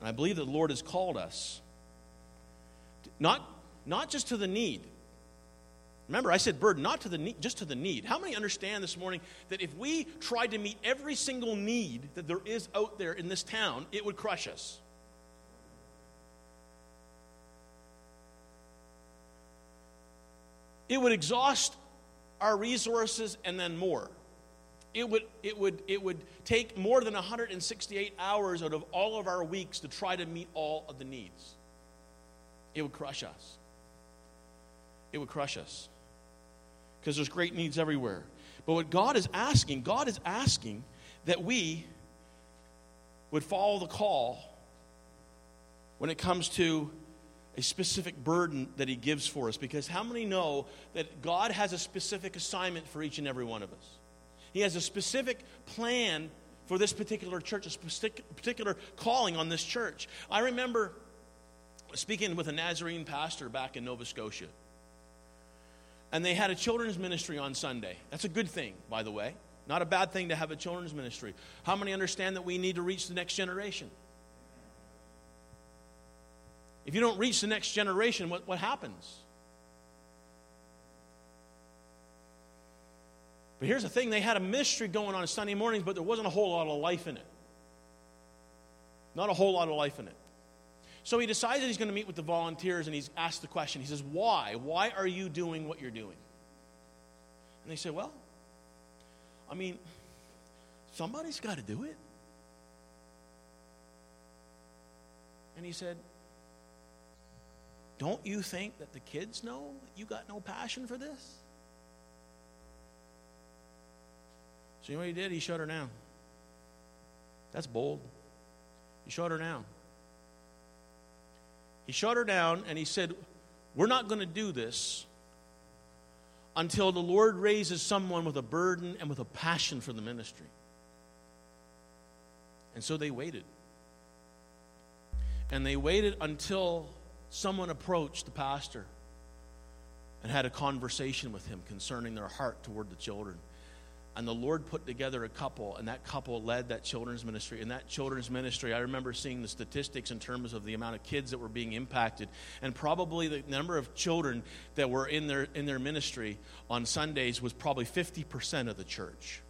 And I believe that the Lord has called us, not, not just to the need. Remember, I said burden, not to the need, just to the need. How many understand this morning that if we tried to meet every single need that there is out there in this town, it would crush us? It would exhaust our resources and then more. It would, it would, it would take more than one hundred sixty-eight hours out of all of our weeks to try to meet all of the needs. It would crush us. It would crush us. Because there's great needs everywhere. But what God is asking, God is asking that we would follow the call when it comes to a specific burden that he gives for us. Because how many know that God has a specific assignment for each and every one of us? He has a specific plan for this particular church, a particular calling on this church. I remember speaking with a Nazarene pastor back in Nova Scotia. And they had a children's ministry on Sunday. That's a good thing, by the way. Not a bad thing to have a children's ministry. How many understand that we need to reach the next generation? If you don't reach the next generation, what, what happens? But here's the thing. They had a ministry going on Sunday mornings, but there wasn't a whole lot of life in it. Not a whole lot of life in it. So he decides that he's going to meet with the volunteers, and he's asked the question. He says, why? Why are you doing what you're doing? And they say, well, I mean, somebody's got to do it. And he said, don't you think that the kids know you got no passion for this? So you know what he did? He shut her down. That's bold. He shut her down. He shut her down and he said, we're not going to do this until the Lord raises someone with a burden and with a passion for the ministry. And so they waited. And they waited until someone approached the pastor and had a conversation with him concerning their heart toward the children. And the Lord put together a couple, and that couple led that children's ministry. And that children's ministry, I remember seeing the statistics in terms of the amount of kids that were being impacted, and probably the number of children that were in their in their ministry on Sundays was probably fifty percent of the church.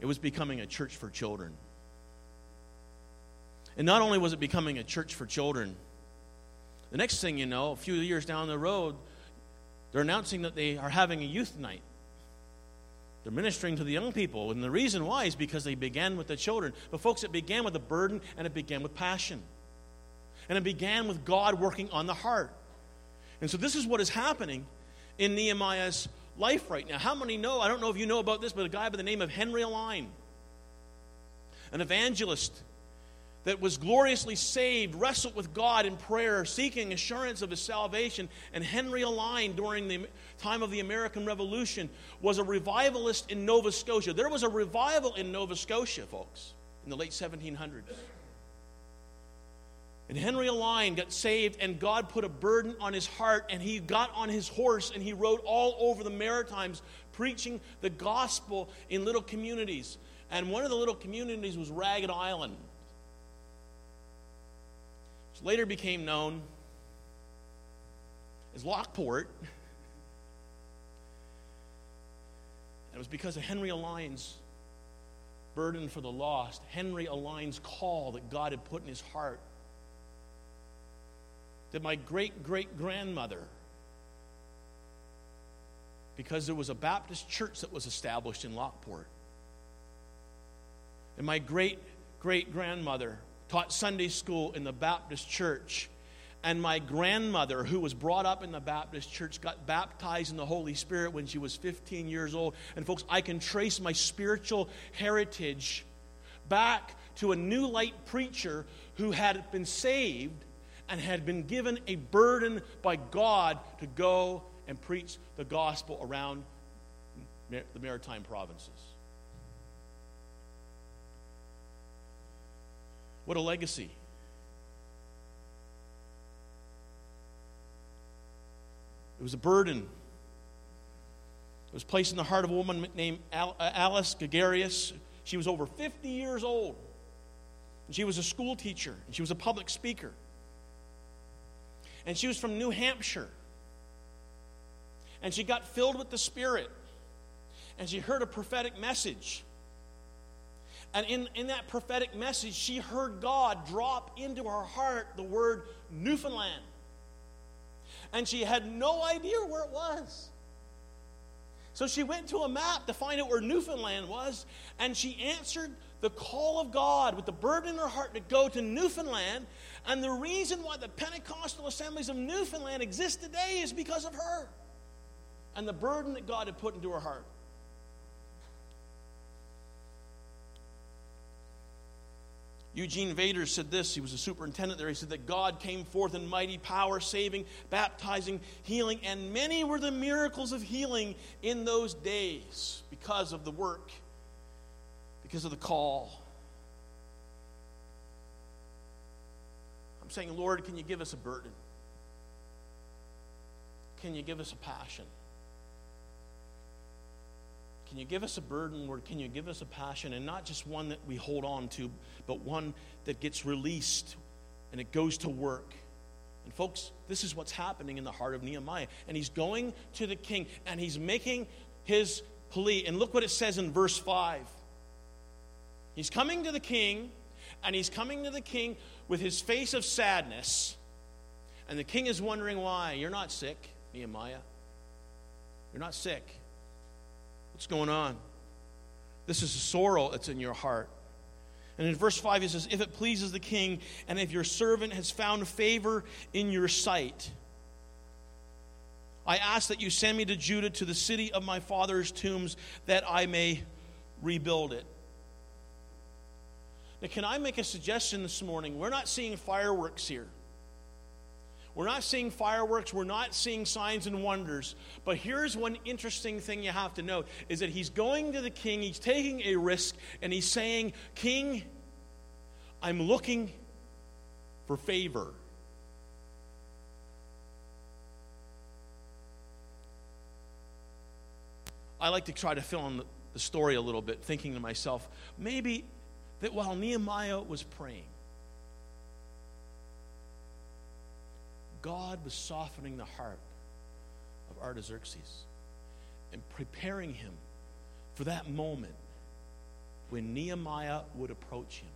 It was becoming a church for children. And not only was it becoming a church for children, the next thing you know, a few years down the road, they're announcing that they are having a youth night. They're ministering to the young people. And the reason why is because they began with the children. But folks, it began with a burden, and it began with passion. And it began with God working on the heart. And so this is what is happening in Nehemiah's life right now. How many know? I don't know if you know about this, but a guy by the name of Henry Alline, an evangelist that was gloriously saved, wrestled with God in prayer, seeking assurance of his salvation. And Henry Alline, during the time of the American Revolution, was a revivalist in Nova Scotia. There was a revival in Nova Scotia, folks, in the late seventeen hundreds. And Henry Alline got saved, and God put a burden on his heart, and he got on his horse, and he rode all over the Maritimes, preaching the gospel in little communities. And one of the little communities was Ragged Island. Later became known as Lockport. And it was because of Henry Alline's burden for the lost, Henry Alline's call that God had put in his heart, that my great-great-grandmother, because there was a Baptist church that was established in Lockport, and my great-great-grandmother taught Sunday school in the Baptist church, and my grandmother, who was brought up in the Baptist church, got baptized in the Holy Spirit when she was fifteen years old. And folks, I can trace my spiritual heritage back to a New Light preacher who had been saved and had been given a burden by God to go and preach the gospel around the Maritime provinces. What a legacy. It was a burden. It was placed in the heart of a woman named Alice Gagarius. She was over fifty years old. And she was a school teacher. And she was a public speaker. And she was from New Hampshire. And she got filled with the Spirit. And she heard a prophetic message. And in, in that prophetic message, she heard God drop into her heart the word Newfoundland. And she had no idea where it was. So she went to a map to find out where Newfoundland was, and she answered the call of God with the burden in her heart to go to Newfoundland. And the reason why the Pentecostal Assemblies of Newfoundland exist today is because of her and the burden that God had put into her heart. Eugene Vader said this. He was a superintendent there. He said that God came forth in mighty power, saving, baptizing, healing, and many were the miracles of healing in those days because of the work, because of the call. I'm saying, Lord, can you give us a burden? Can you give us a passion? Can you give us a burden, Lord? Can you give us a passion? And not just one that we hold on to, but one that gets released and it goes to work. And folks, this is what's happening in the heart of Nehemiah. And he's going to the king and he's making his plea. And look what it says in verse five. He's coming to the king, and he's coming to the king with his face of sadness. And the king is wondering why. You're not sick, Nehemiah. You're not sick. What's going on? This is a sorrow that's in your heart. And in verse five, he says, if it pleases the king, and if your servant has found favor in your sight, I ask that you send me to Judah, to the city of my father's tombs, that I may rebuild it. Now, can I make a suggestion this morning? We're not seeing fireworks here. We're not seeing fireworks. We're not seeing signs and wonders. But here's one interesting thing you have to know, is that he's going to the king. He's taking a risk, and he's saying, King, I'm looking for favor. I like to try to fill in the story a little bit, thinking to myself, maybe that while Nehemiah was praying, God was softening the heart of Artaxerxes and preparing him for that moment when Nehemiah would approach him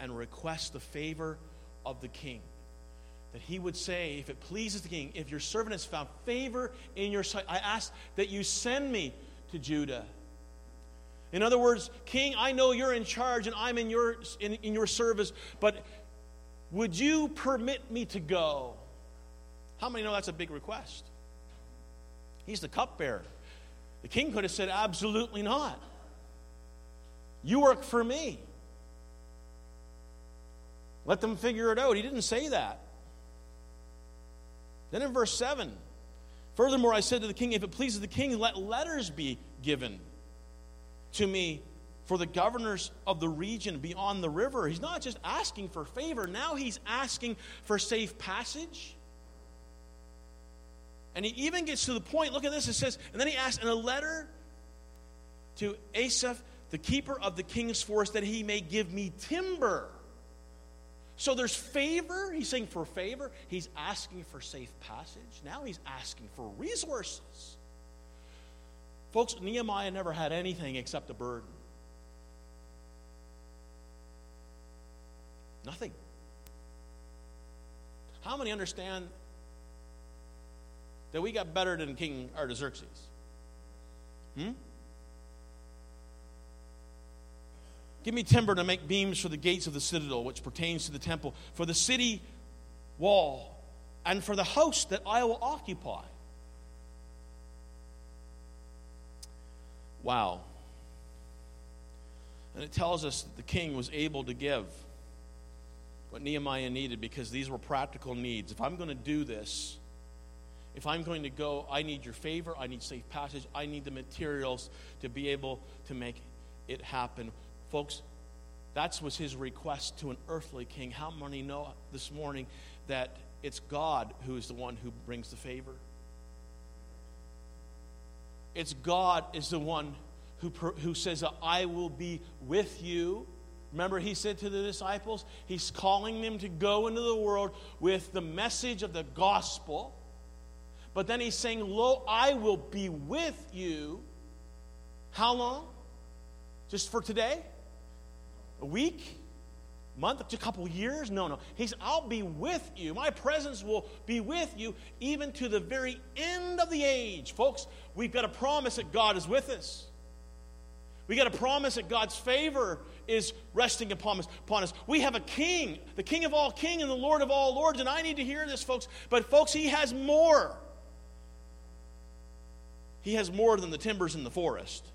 and request the favor of the king. That he would say, if it pleases the king, if your servant has found favor in your sight, I ask that you send me to Judah. In other words, King, I know you're in charge and I'm in your, in, in your service, but would you permit me to go? How many know that's a big request? He's the cupbearer. The king could have said, absolutely not. You work for me. Let them figure it out. He didn't say that. Then in verse seven, furthermore, I said to the king, if it pleases the king, let letters be given to me for the governors of the region beyond the river. He's not just asking for favor. Now he's asking for safe passage. And he even gets to the point, look at this, it says, and then he asks, in a letter to Asaph, the keeper of the king's forest, that he may give me timber. So there's favor, he's saying for favor, he's asking for safe passage, now he's asking for resources. Folks, Nehemiah never had anything except a burden. Nothing. How many understand that we got better than King Artaxerxes? Hmm? Give me timber to make beams for the gates of the citadel, which pertains to the temple, for the city wall, and for the house that I will occupy. Wow. And it tells us that the king was able to give what Nehemiah needed, because these were practical needs. If I'm going to do this, if I'm going to go, I need your favor, I need safe passage, I need the materials to be able to make it happen. Folks, that was his request to an earthly king. How many know this morning that it's God who is the one who brings the favor? It's God is the one who, who says, I will be with you. Remember, he said to the disciples, he's calling them to go into the world with the message of the gospel. But then he's saying, lo, I will be with you. How long? Just for today? A week? A month? A couple years? No, no. He said, I'll be with you. My presence will be with you even to the very end of the age. Folks, we've got a promise that God is with us. We've got a promise that God's favor is resting upon us, upon us. We have a king, the king of all kings and the Lord of all lords. And I need to hear this, folks. But folks, he has more. He has more than the timbers in the forest.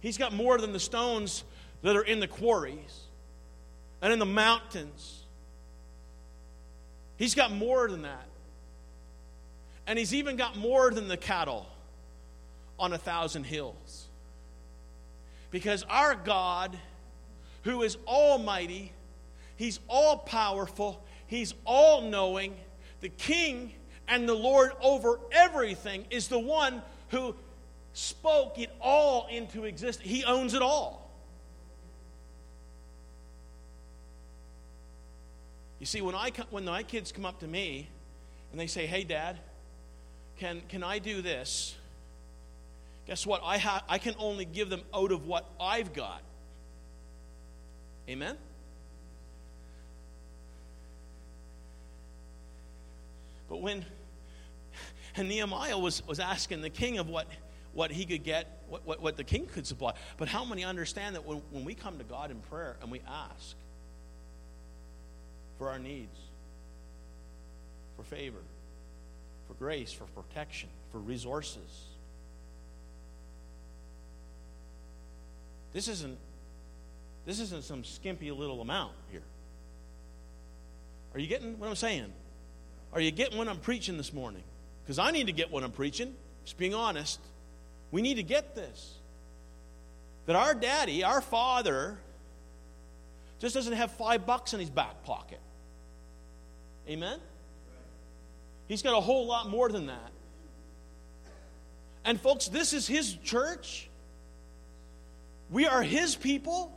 He's got more than the stones that are in the quarries and in the mountains. He's got more than that. And he's even got more than the cattle on a thousand hills. Because our God, who is almighty, he's all-powerful, he's all-knowing, the king and the Lord over everything, is the one who spoke it all into existence. He owns it all. You see, when I when my kids come up to me and they say, "Hey, Dad, can can I do this?" Guess what? I ha- I can only give them out of what I've got. Amen? But when and Nehemiah was, was asking the king of what what he could get, what, what, what the king could supply. But how many understand that when, when we come to God in prayer and we ask for our needs, for favor, for grace, for protection, for resources, this isn't this isn't some skimpy little amount here. Are you getting what I'm saying? Are you getting what I'm preaching this morning? Because I need to get what I'm preaching. Just being honest. We need to get this. That our daddy, our father, just doesn't have five bucks in his back pocket. Amen? He's got a whole lot more than that. And folks, this is his church. We are his people.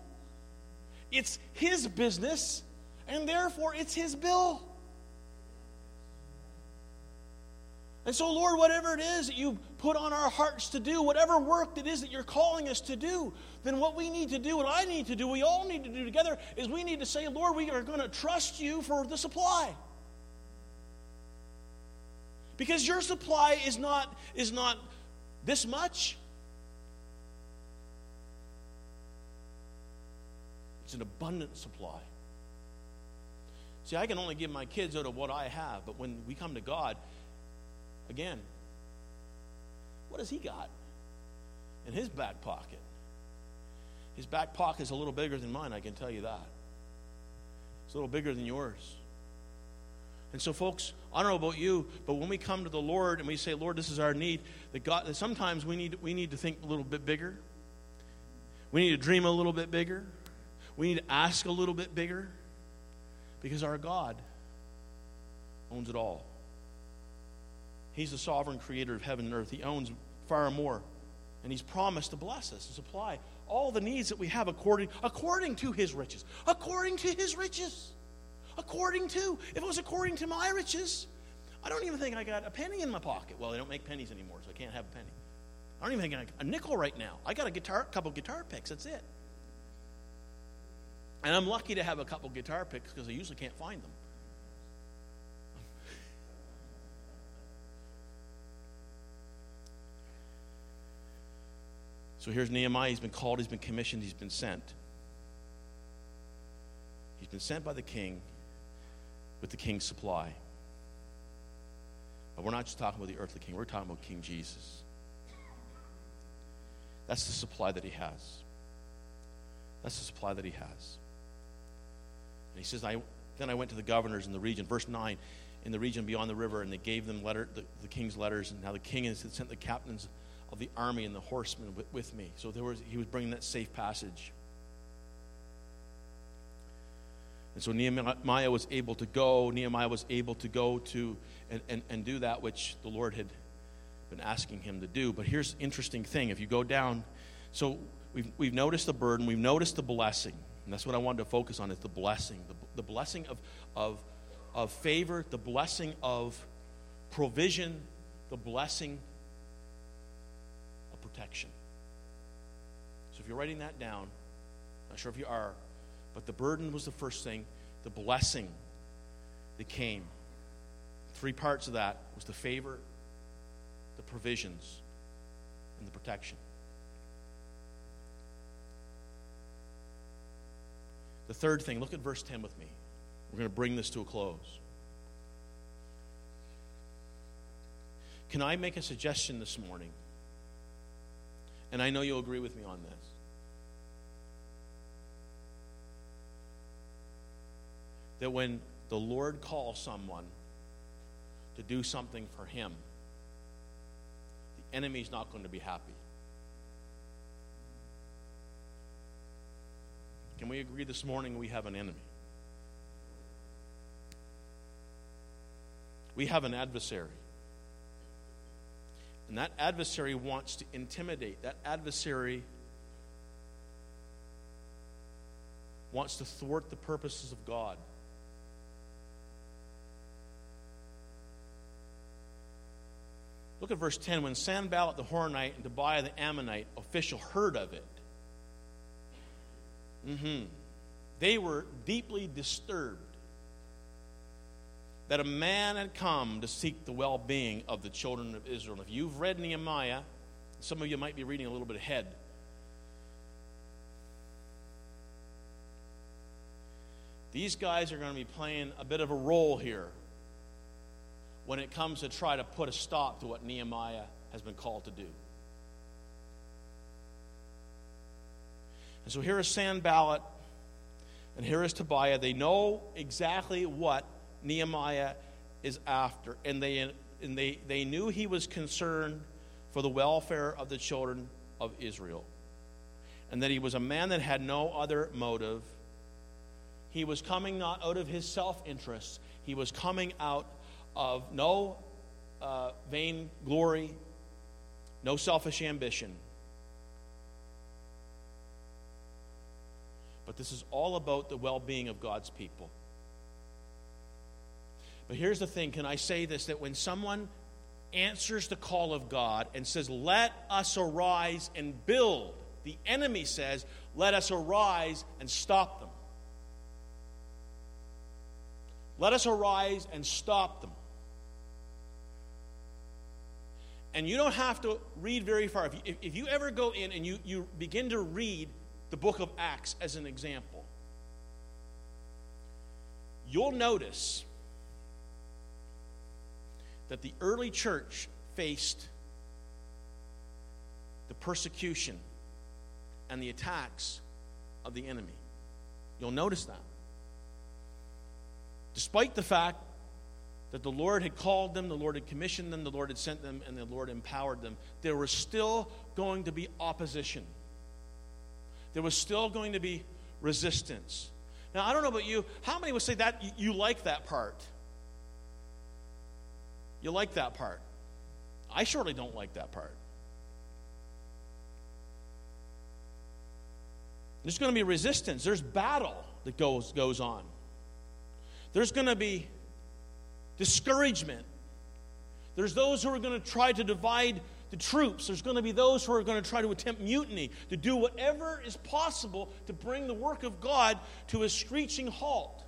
It's his business. And therefore, it's his bill. And so, Lord, whatever it is that you put on our hearts to do, whatever work it is that you're calling us to do, then what we need to do, what I need to do, we all need to do together, is we need to say, Lord, we are going to trust you for the supply. Because your supply is not, is not this much. It's an abundant supply. See, I can only give my kids out of what I have, but when we come to God, again, what has he got in his back pocket? His back pocket is a little bigger than mine, I can tell you that. It's a little bigger than yours. And so, folks, I don't know about you, but when we come to the Lord and we say, Lord, this is our need, that God, that sometimes we need, we need to think a little bit bigger. We need to dream a little bit bigger. We need to ask a little bit bigger. Because our God owns it all. He's the sovereign creator of heaven and earth. He owns far more. And he's promised to bless us and supply all the needs that we have according, according to his riches. According to his riches. According to. If it was according to my riches, I don't even think I got a penny in my pocket. Well, they don't make pennies anymore, so I can't have a penny. I don't even think I got a nickel right now. I got a guitar, couple guitar picks. That's it. And I'm lucky to have a couple guitar picks because I usually can't find them. So here's Nehemiah. He's been called, he's been commissioned, he's been sent. He's been sent by the king with the king's supply. But we're not just talking about the earthly king, we're talking about King Jesus. That's the supply that he has. That's the supply that he has. And he says, I then I went to the governors in the region, verse nine, in the region beyond the river, and they gave them letter, the, the king's letters, and now the king has sent the captains of the army and the horsemen with, with me. So there was, he was bringing that safe passage. And so Nehemiah was able to go. Nehemiah was able to go to and, and, and do that which the Lord had been asking him to do. But here's the interesting thing. If you go down, so we've, we've noticed the burden. We've noticed the blessing. And that's what I wanted to focus on is the blessing. The, the blessing of, of, of favor, the blessing of provision, the blessing protection. So if you're writing that down, not sure if you are, but the burden was the first thing, the blessing that came. Three parts of that was the favor, the provisions, and the protection. The third thing, look at verse ten with me. We're going to bring this to a close. Can I make a suggestion this morning? And I know you'll agree with me on this. That when the Lord calls someone to do something for him, the enemy's not going to be happy. Can we agree this morning we have an enemy? We have an adversary. And that adversary wants to intimidate. That adversary wants to thwart the purposes of God. Look at verse ten. When Sanballat the Horonite and Tobiah the Ammonite official heard of it, mm-hmm, they were deeply disturbed that a man had come to seek the well-being of the children of Israel. And if you've read Nehemiah, some of you might be reading a little bit ahead. These guys are going to be playing a bit of a role here when it comes to try to put a stop to what Nehemiah has been called to do. And so here is Sanballat, and here is Tobiah. They know exactly what Nehemiah is after, and they and they they knew he was concerned for the welfare of the children of Israel, and that he was a man that had no other motive. He was coming not out of his self-interest. He was coming out of no uh, vain glory, no selfish ambition. But this is all about the well-being of God's people. But here's the thing, can I say this, that when someone answers the call of God and says, let us arise and build, the enemy says, let us arise and stop them. Let us arise and stop them. And you don't have to read very far. If you, if you ever go in and you, you begin to read the book of Acts as an example, you'll notice that the early church faced the persecution and the attacks of the enemy. You'll notice that. Despite the fact that the Lord had called them, the Lord had commissioned them, the Lord had sent them, and the Lord empowered them, there was still going to be opposition. There was still going to be resistance. Now, I don't know about you, how many would say that you like that part? You like that part. I surely don't like that part. There's going to be resistance. There's battle that goes, goes on. There's going to be discouragement. There's those who are going to try to divide the troops. There's going to be those who are going to try to attempt mutiny, to do whatever is possible to bring the work of God to a screeching halt.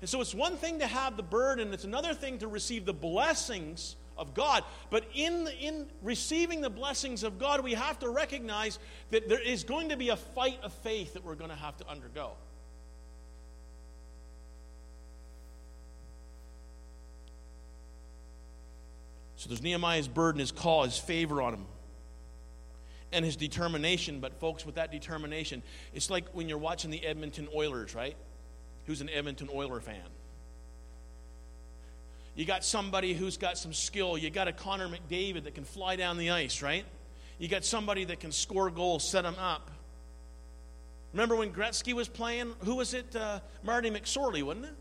And so it's one thing to have the burden. It's another thing to receive the blessings of God. But in, the, in receiving the blessings of God, we have to recognize that there is going to be a fight of faith that we're going to have to undergo. So there's Nehemiah's burden, his call, his favor on him, and his determination. But folks, with that determination, it's like when you're watching the Edmonton Oilers, right? Who's an Edmonton Oilers fan? You got somebody who's got some skill. You got a Connor McDavid that can fly down the ice, right? You got somebody that can score goals, set them up. Remember when Gretzky was playing? Who was it? Uh, Marty McSorley, wasn't it?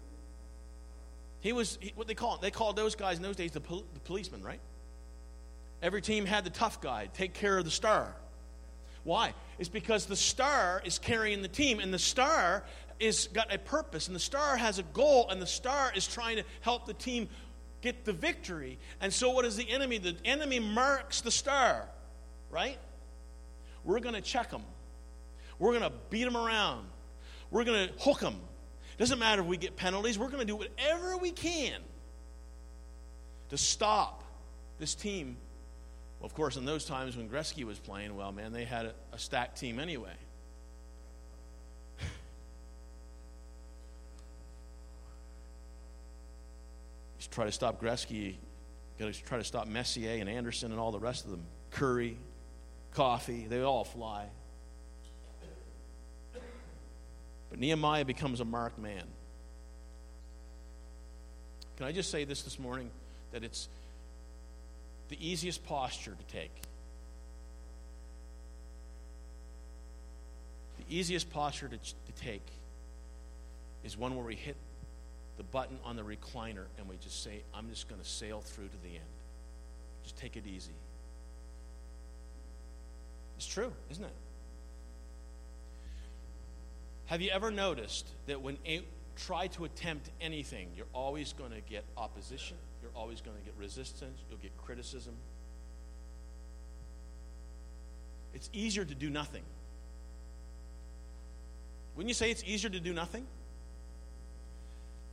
He was, he, what they call it? They called those guys in those days the, pol- the policemen, right? Every team had the tough guy, take care of the star. Why? It's because the star is carrying the team, and the star is got a purpose, and the star has a goal, and the star is trying to help the team get the victory. And so what is the enemy? The enemy marks the star, right? We're going to check them. We're going to beat them around. We're going to hook them. Doesn't matter if we get penalties. We're going to do whatever we can to stop this team. Well, of course, in those times when Gretzky was playing, well, man, they had a, a stacked team anyway. Just try to stop Gretzky. Got to try to stop Messier and Anderson and all the rest of them. Curry, Coffee, they all fly. But Nehemiah becomes a marked man. Can I just say this this morning? That it's the easiest posture to take. The easiest posture to, to take is one where we hit the button on the recliner and we just say, I'm just going to sail through to the end. Just take it easy. It's true, isn't it? Have you ever noticed that when you try to attempt anything, you're always going to get opposition, you're always going to get resistance, you'll get criticism? It's easier to do nothing. Wouldn't you say it's easier to do nothing?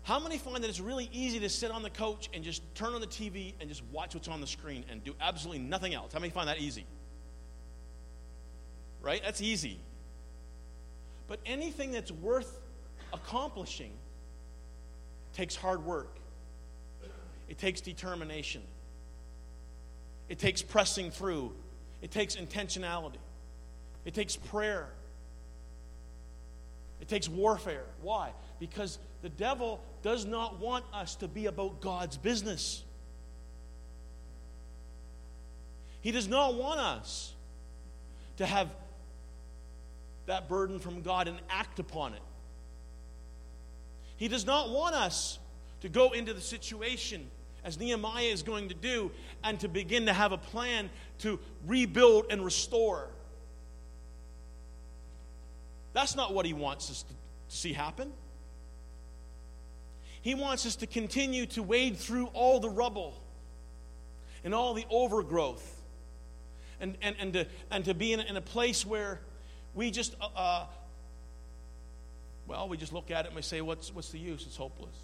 How many find that it's really easy to sit on the couch and just turn on the T V and just watch what's on the screen and do absolutely nothing else? How many find that easy? Right? That's easy. But anything that's worth accomplishing takes hard work. It takes determination. It takes pressing through. It takes intentionality. It takes prayer. It takes warfare. Why? Because the devil does not want us to be about God's business. He does not want us to have that burden from God and act upon it. He does not want us to go into the situation as Nehemiah is going to do and to begin to have a plan to rebuild and restore. That's not what he wants us to see happen. He wants us to continue to wade through all the rubble and all the overgrowth and, and, and, to, and to be in, in a place where We just, uh, well, we just look at it and we say, what's, what's the use? It's hopeless.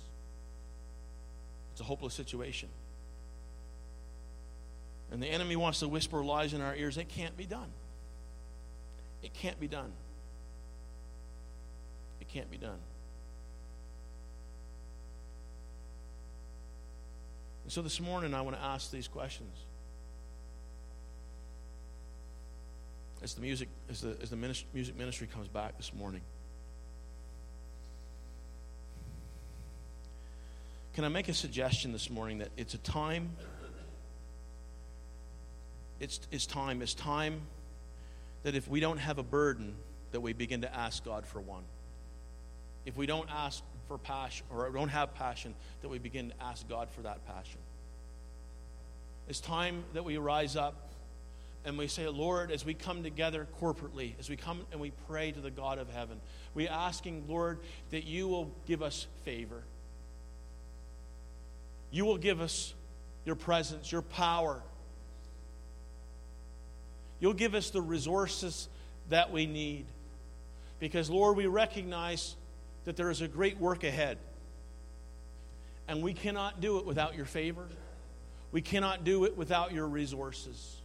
It's a hopeless situation. And the enemy wants to whisper lies in our ears. It can't be done. It can't be done. It can't be done. And so this morning I want to ask these questions. As the music, as the as the ministry, music ministry comes back this morning, can I make a suggestion this morning that it's a time? It's it's time. It's time that if we don't have a burden, that we begin to ask God for one. If we don't ask for passion or don't have passion, that we begin to ask God for that passion. It's time that we rise up. And we say, Lord, as we come together corporately, as we come and we pray to the God of heaven, we're asking, Lord, that you will give us favor. You will give us your presence, your power, You'll give us the resources that we need. Because, Lord, we recognize that there is a great work ahead. And we cannot do it without your favor. We cannot do it without your resources.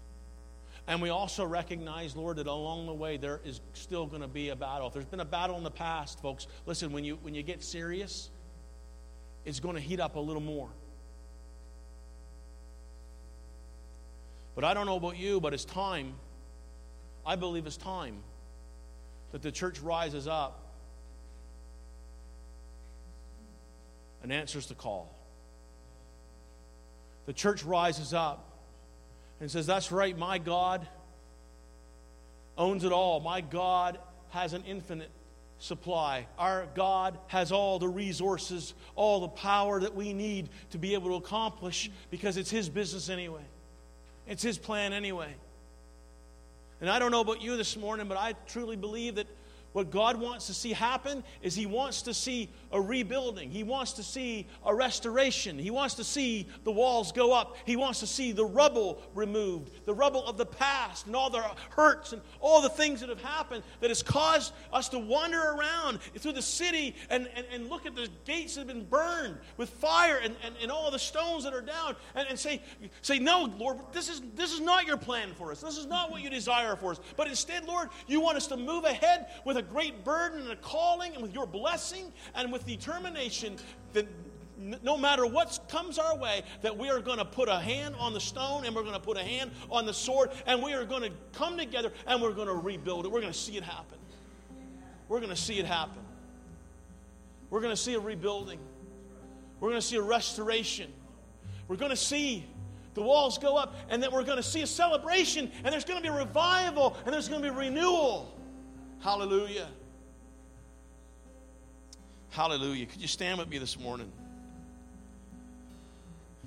And we also recognize, Lord, that along the way there is still going to be a battle. If there's been a battle in the past, folks, listen, when you when you get serious, it's going to heat up a little more. But I don't know about you, but it's time. I believe it's time that the church rises up and answers the call. The church rises up and says, that's right, my God owns it all. My God has an infinite supply. Our God has all the resources, all the power that we need to be able to accomplish, because it's his business anyway. It's his plan anyway. And I don't know about you this morning, but I truly believe that what God wants to see happen is he wants to see a rebuilding. He wants to see a restoration. He wants to see the walls go up. He wants to see the rubble removed, the rubble of the past and all the hurts and all the things that have happened that has caused us to wander around through the city and, and, and look at the gates that have been burned with fire and, and, and all the stones that are down and, and say, say, no, Lord, this is, this is not your plan for us. This is not what you desire for us. But instead, Lord, you want us to move ahead with a great burden and a calling, and with your blessing and with determination that no matter what comes our way, that we are going to put a hand on the stone and we're going to put a hand on the sword, and we are going to come together and we're going to rebuild it. We're going to see it happen. We're going to see it happen. We're going to see a rebuilding. We're going to see a restoration. We're going to see the walls go up, and that we're going to see a celebration, and there's going to be a revival, and there's going to be renewal. Hallelujah. Hallelujah. Could you stand with me this morning?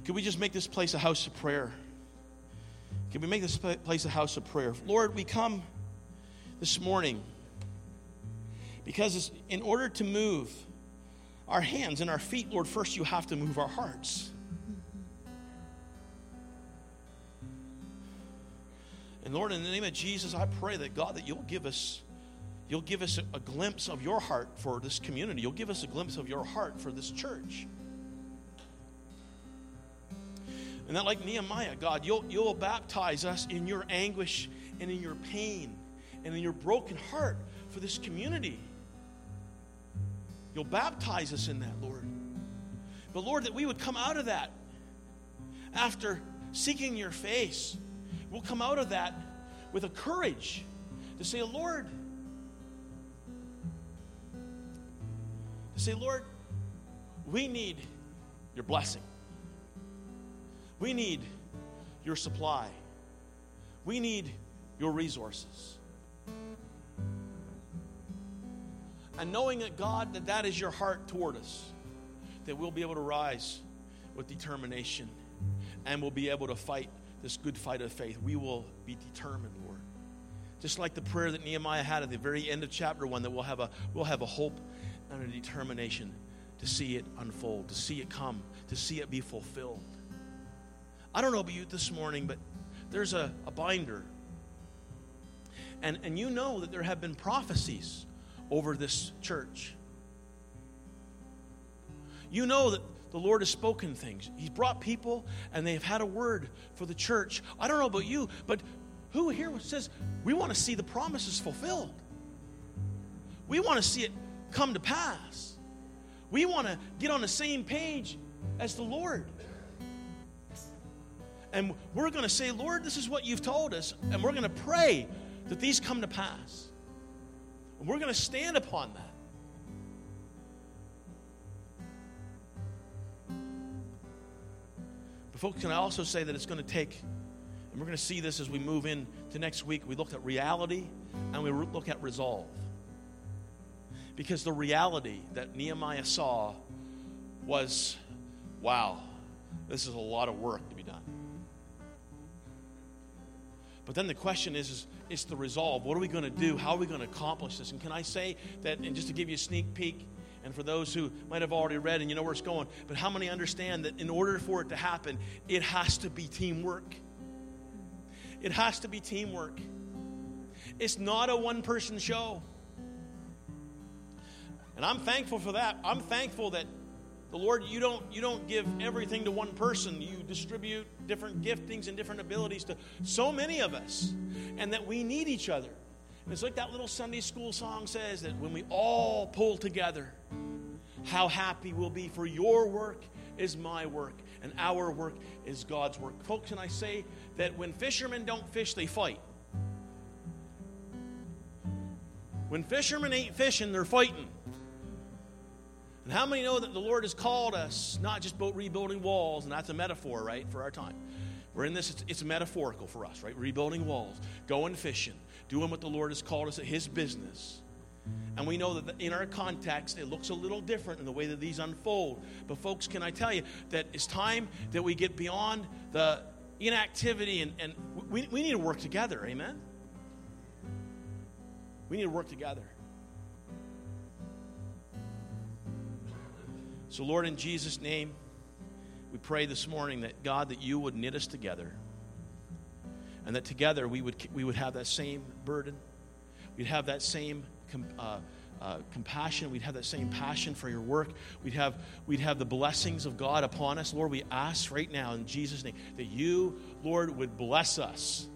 Could we just make this place a house of prayer? Could we make this place a house of prayer? Lord, we come this morning because in order to move our hands and our feet, Lord, first you have to move our hearts. And Lord, in the name of Jesus, I pray that God, that you'll give us You'll give us a glimpse of your heart for this community. You'll give us a glimpse of your heart for this church. And that, like Nehemiah, God, you'll, you'll baptize us in your anguish and in your pain and in your broken heart for this community. You'll baptize us in that, Lord. But, Lord, that we would come out of that after seeking your face. We'll come out of that with a courage to say, Lord, Say, Lord, we need your blessing. We need your supply. We need your resources. And knowing that, God, that that is your heart toward us, that we'll be able to rise with determination and we'll be able to fight this good fight of faith. We will be determined, Lord. Just like the prayer that Nehemiah had at the very end of chapter one, that we'll have a, we'll have a hope and a determination to see it unfold, to see it come, to see it be fulfilled. I don't know about you this morning, but there's a, a binder. And, and you know that there have been prophecies over this church. You know that the Lord has spoken things. He's brought people, and they've had a word for the church. I don't know about you, but who here says, we want to see the promises fulfilled? We want to see it come to pass. We want to get on the same page as the Lord. And we're going to say, Lord, this is what you've told us, and we're going to pray that these come to pass. And we're going to stand upon that. But folks, can I also say that it's going to take, and we're going to see this as we move into next week, we looked at reality and we look at resolve. Because the reality that Nehemiah saw was, wow, this is a lot of work to be done. But then the question is, is it's the resolve. What are we going to do? How are we going to accomplish this? And can I say that, and just to give you a sneak peek, and for those who might have already read and you know where it's going, but how many understand that in order for it to happen, it has to be teamwork? It has to be teamwork. It's not a one-person show. And I'm thankful for that. I'm thankful that the Lord, you don't you don't give everything to one person. You distribute different giftings and different abilities to so many of us, and that we need each other. And it's like that little Sunday school song says, that when we all pull together, how happy we'll be, for your work is my work, and our work is God's work. Folks, and I say that when fishermen don't fish, they fight. When fishermen ain't fishing, they're fighting. And how many know that the Lord has called us, not just about rebuilding walls, and that's a metaphor, right, for our time. We're in this, it's, it's metaphorical for us, right? Rebuilding walls, going fishing, doing what the Lord has called us at His business. And we know that in our context, it looks a little different in the way that these unfold. But folks, can I tell you that it's time that we get beyond the inactivity, and, and we, we need to work together, amen? We need to work together. So, Lord, in Jesus' name, we pray this morning that, God, that you would knit us together, and that together we would we would have that same burden. We'd have that same uh, uh, compassion. We'd have that same passion for your work. We'd have, we'd have the blessings of God upon us. Lord, we ask right now in Jesus' name that you, Lord, would bless us.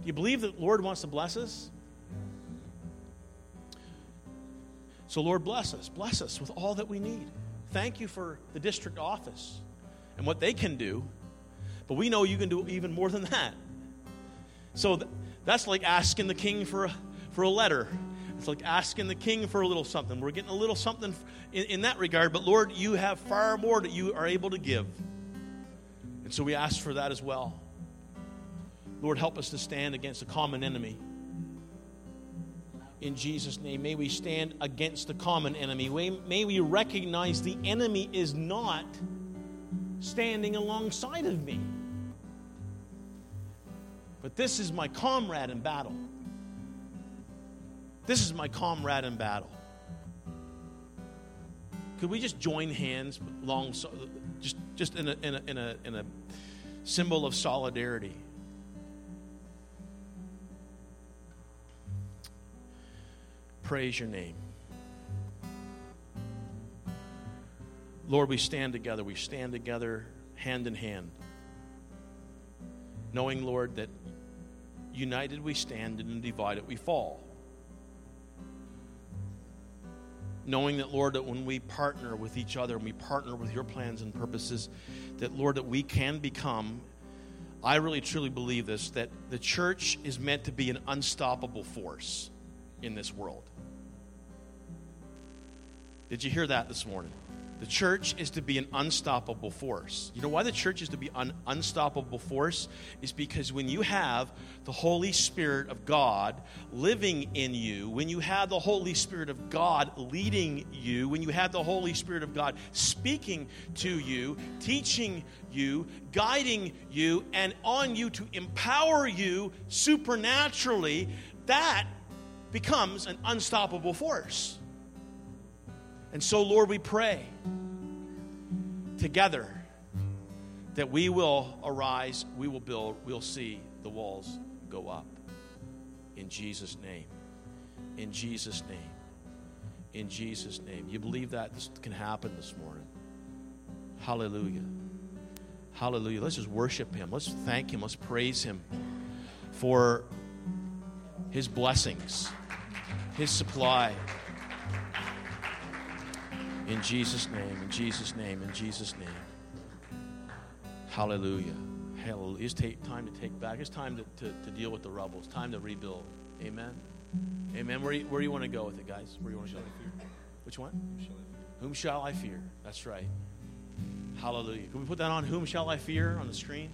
Do you believe that the Lord wants to bless us? So, Lord, bless us. Bless us with all that we need. Thank you for the district office and what they can do. But we know you can do even more than that. So th- that's like asking the king for a, for a letter. It's like asking the king for a little something. We're getting a little something in, in that regard. But, Lord, you have far more that you are able to give. And so we ask for that as well. Lord, help us to stand against a common enemy. In Jesus' name, may we stand against the common enemy. May we recognize the enemy is not standing alongside of me, but this is my comrade in battle. This is my comrade in battle. Could we just join hands long, just just in a in a in a, in a symbol of solidarity? Praise your name. Lord, we stand together. We stand together hand in hand. Knowing, Lord, that united we stand and divided we fall. Knowing that, Lord, that when we partner with each other and we partner with your plans and purposes, that, Lord, that we can become, I really truly believe this, that the church is meant to be an unstoppable force in this world. Did you hear that this morning? The church is to be an unstoppable force. You know why the church is to be an unstoppable force? Is because when you have the Holy Spirit of God living in you, when you have the Holy Spirit of God leading you, when you have the Holy Spirit of God speaking to you, teaching you, guiding you, and on you to empower you supernaturally, that becomes an unstoppable force. And so, Lord, we pray together that we will arise, we will build, we'll see the walls go up. In Jesus' name. In Jesus' name. In Jesus' name. You believe that this can happen this morning? Hallelujah. Hallelujah. Let's just worship him. Let's thank him. Let's praise him for his blessings, his supply. In Jesus' name, in Jesus' name, in Jesus' name. Hallelujah. Hallelujah. It's take, time to take back. It's time to, to, to deal with the rubble. It's time to rebuild. Amen. Amen. Where do you, where you want to go with it, guys? Where do you want to go? Which one? Whom shall I fear? Whom shall I fear? That's right. Hallelujah. Can we put that on? Whom shall I fear on the screen?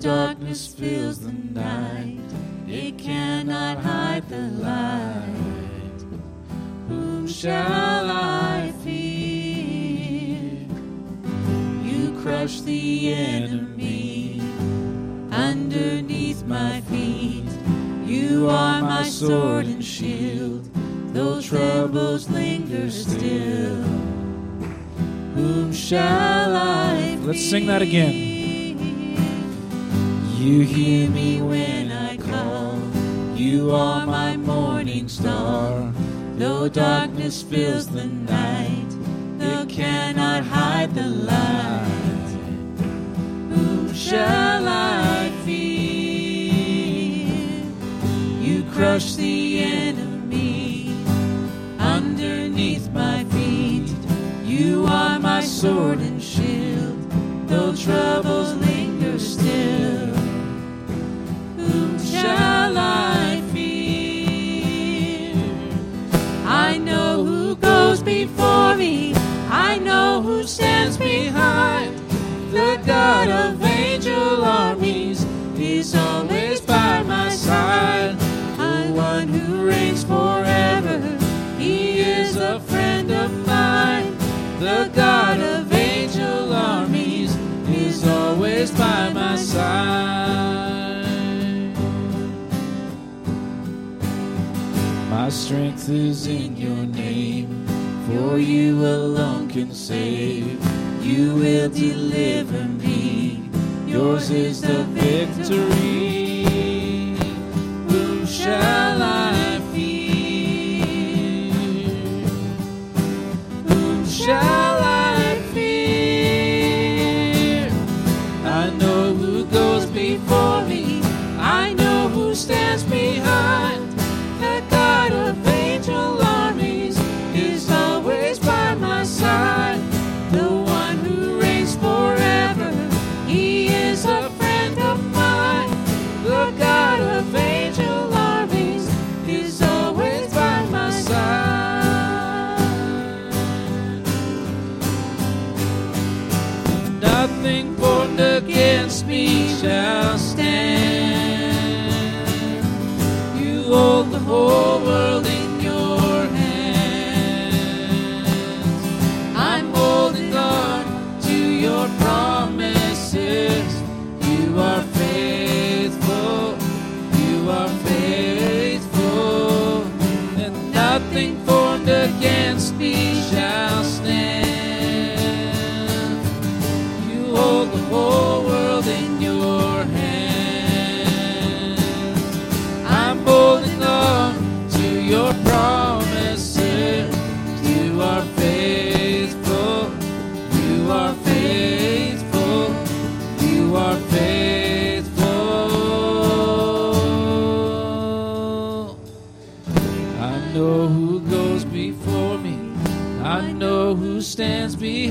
Darkness fills the night, it cannot hide the light. Whom shall I fear? You crush the enemy underneath my feet. You are my sword and shield, though troubles linger still. Whom shall I fear? Let's sing that again. You hear me when I call, you are my morning star. Though darkness fills the night, it cannot hide the light. Whom shall I fear? You crush the enemy underneath my feet. You are my sword and shield, though troubles linger still. Shall I fear? I know who goes before me. I know who stands behind. The God of angel armies is always by my side. The one who reigns forever, he is a friend of mine. The God of angel armies is always by my side. My strength is in your name, for you alone can save. You will deliver me, yours is the victory. Whom shall I fear? Whom shall I fear? I know who goes before me, I know who stands behind. Against me shall stand. You hold the whole world in your hands. I'm holding on to your promises. You are faithful, you are faithful, and nothing formed against me shall stand. Hold the whole world in your hands. I'm holding on to your promises. You are faithful. You are faithful. You are faithful. I know who goes before me. I know who stands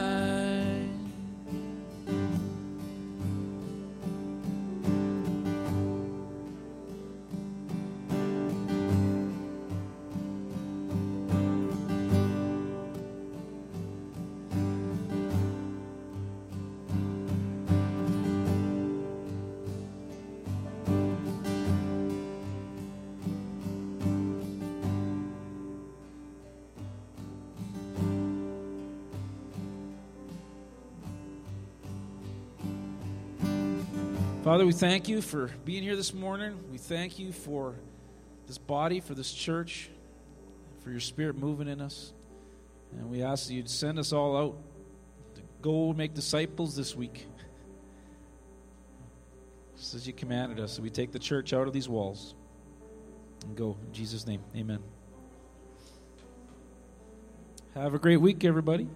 Father, we thank you for being here this morning. We thank you for this body, for this church, for your spirit moving in us. And we ask that you'd send us all out to go make disciples this week, just as you commanded us. So we take the church out of these walls and go. In Jesus' name, amen. Have a great week, everybody.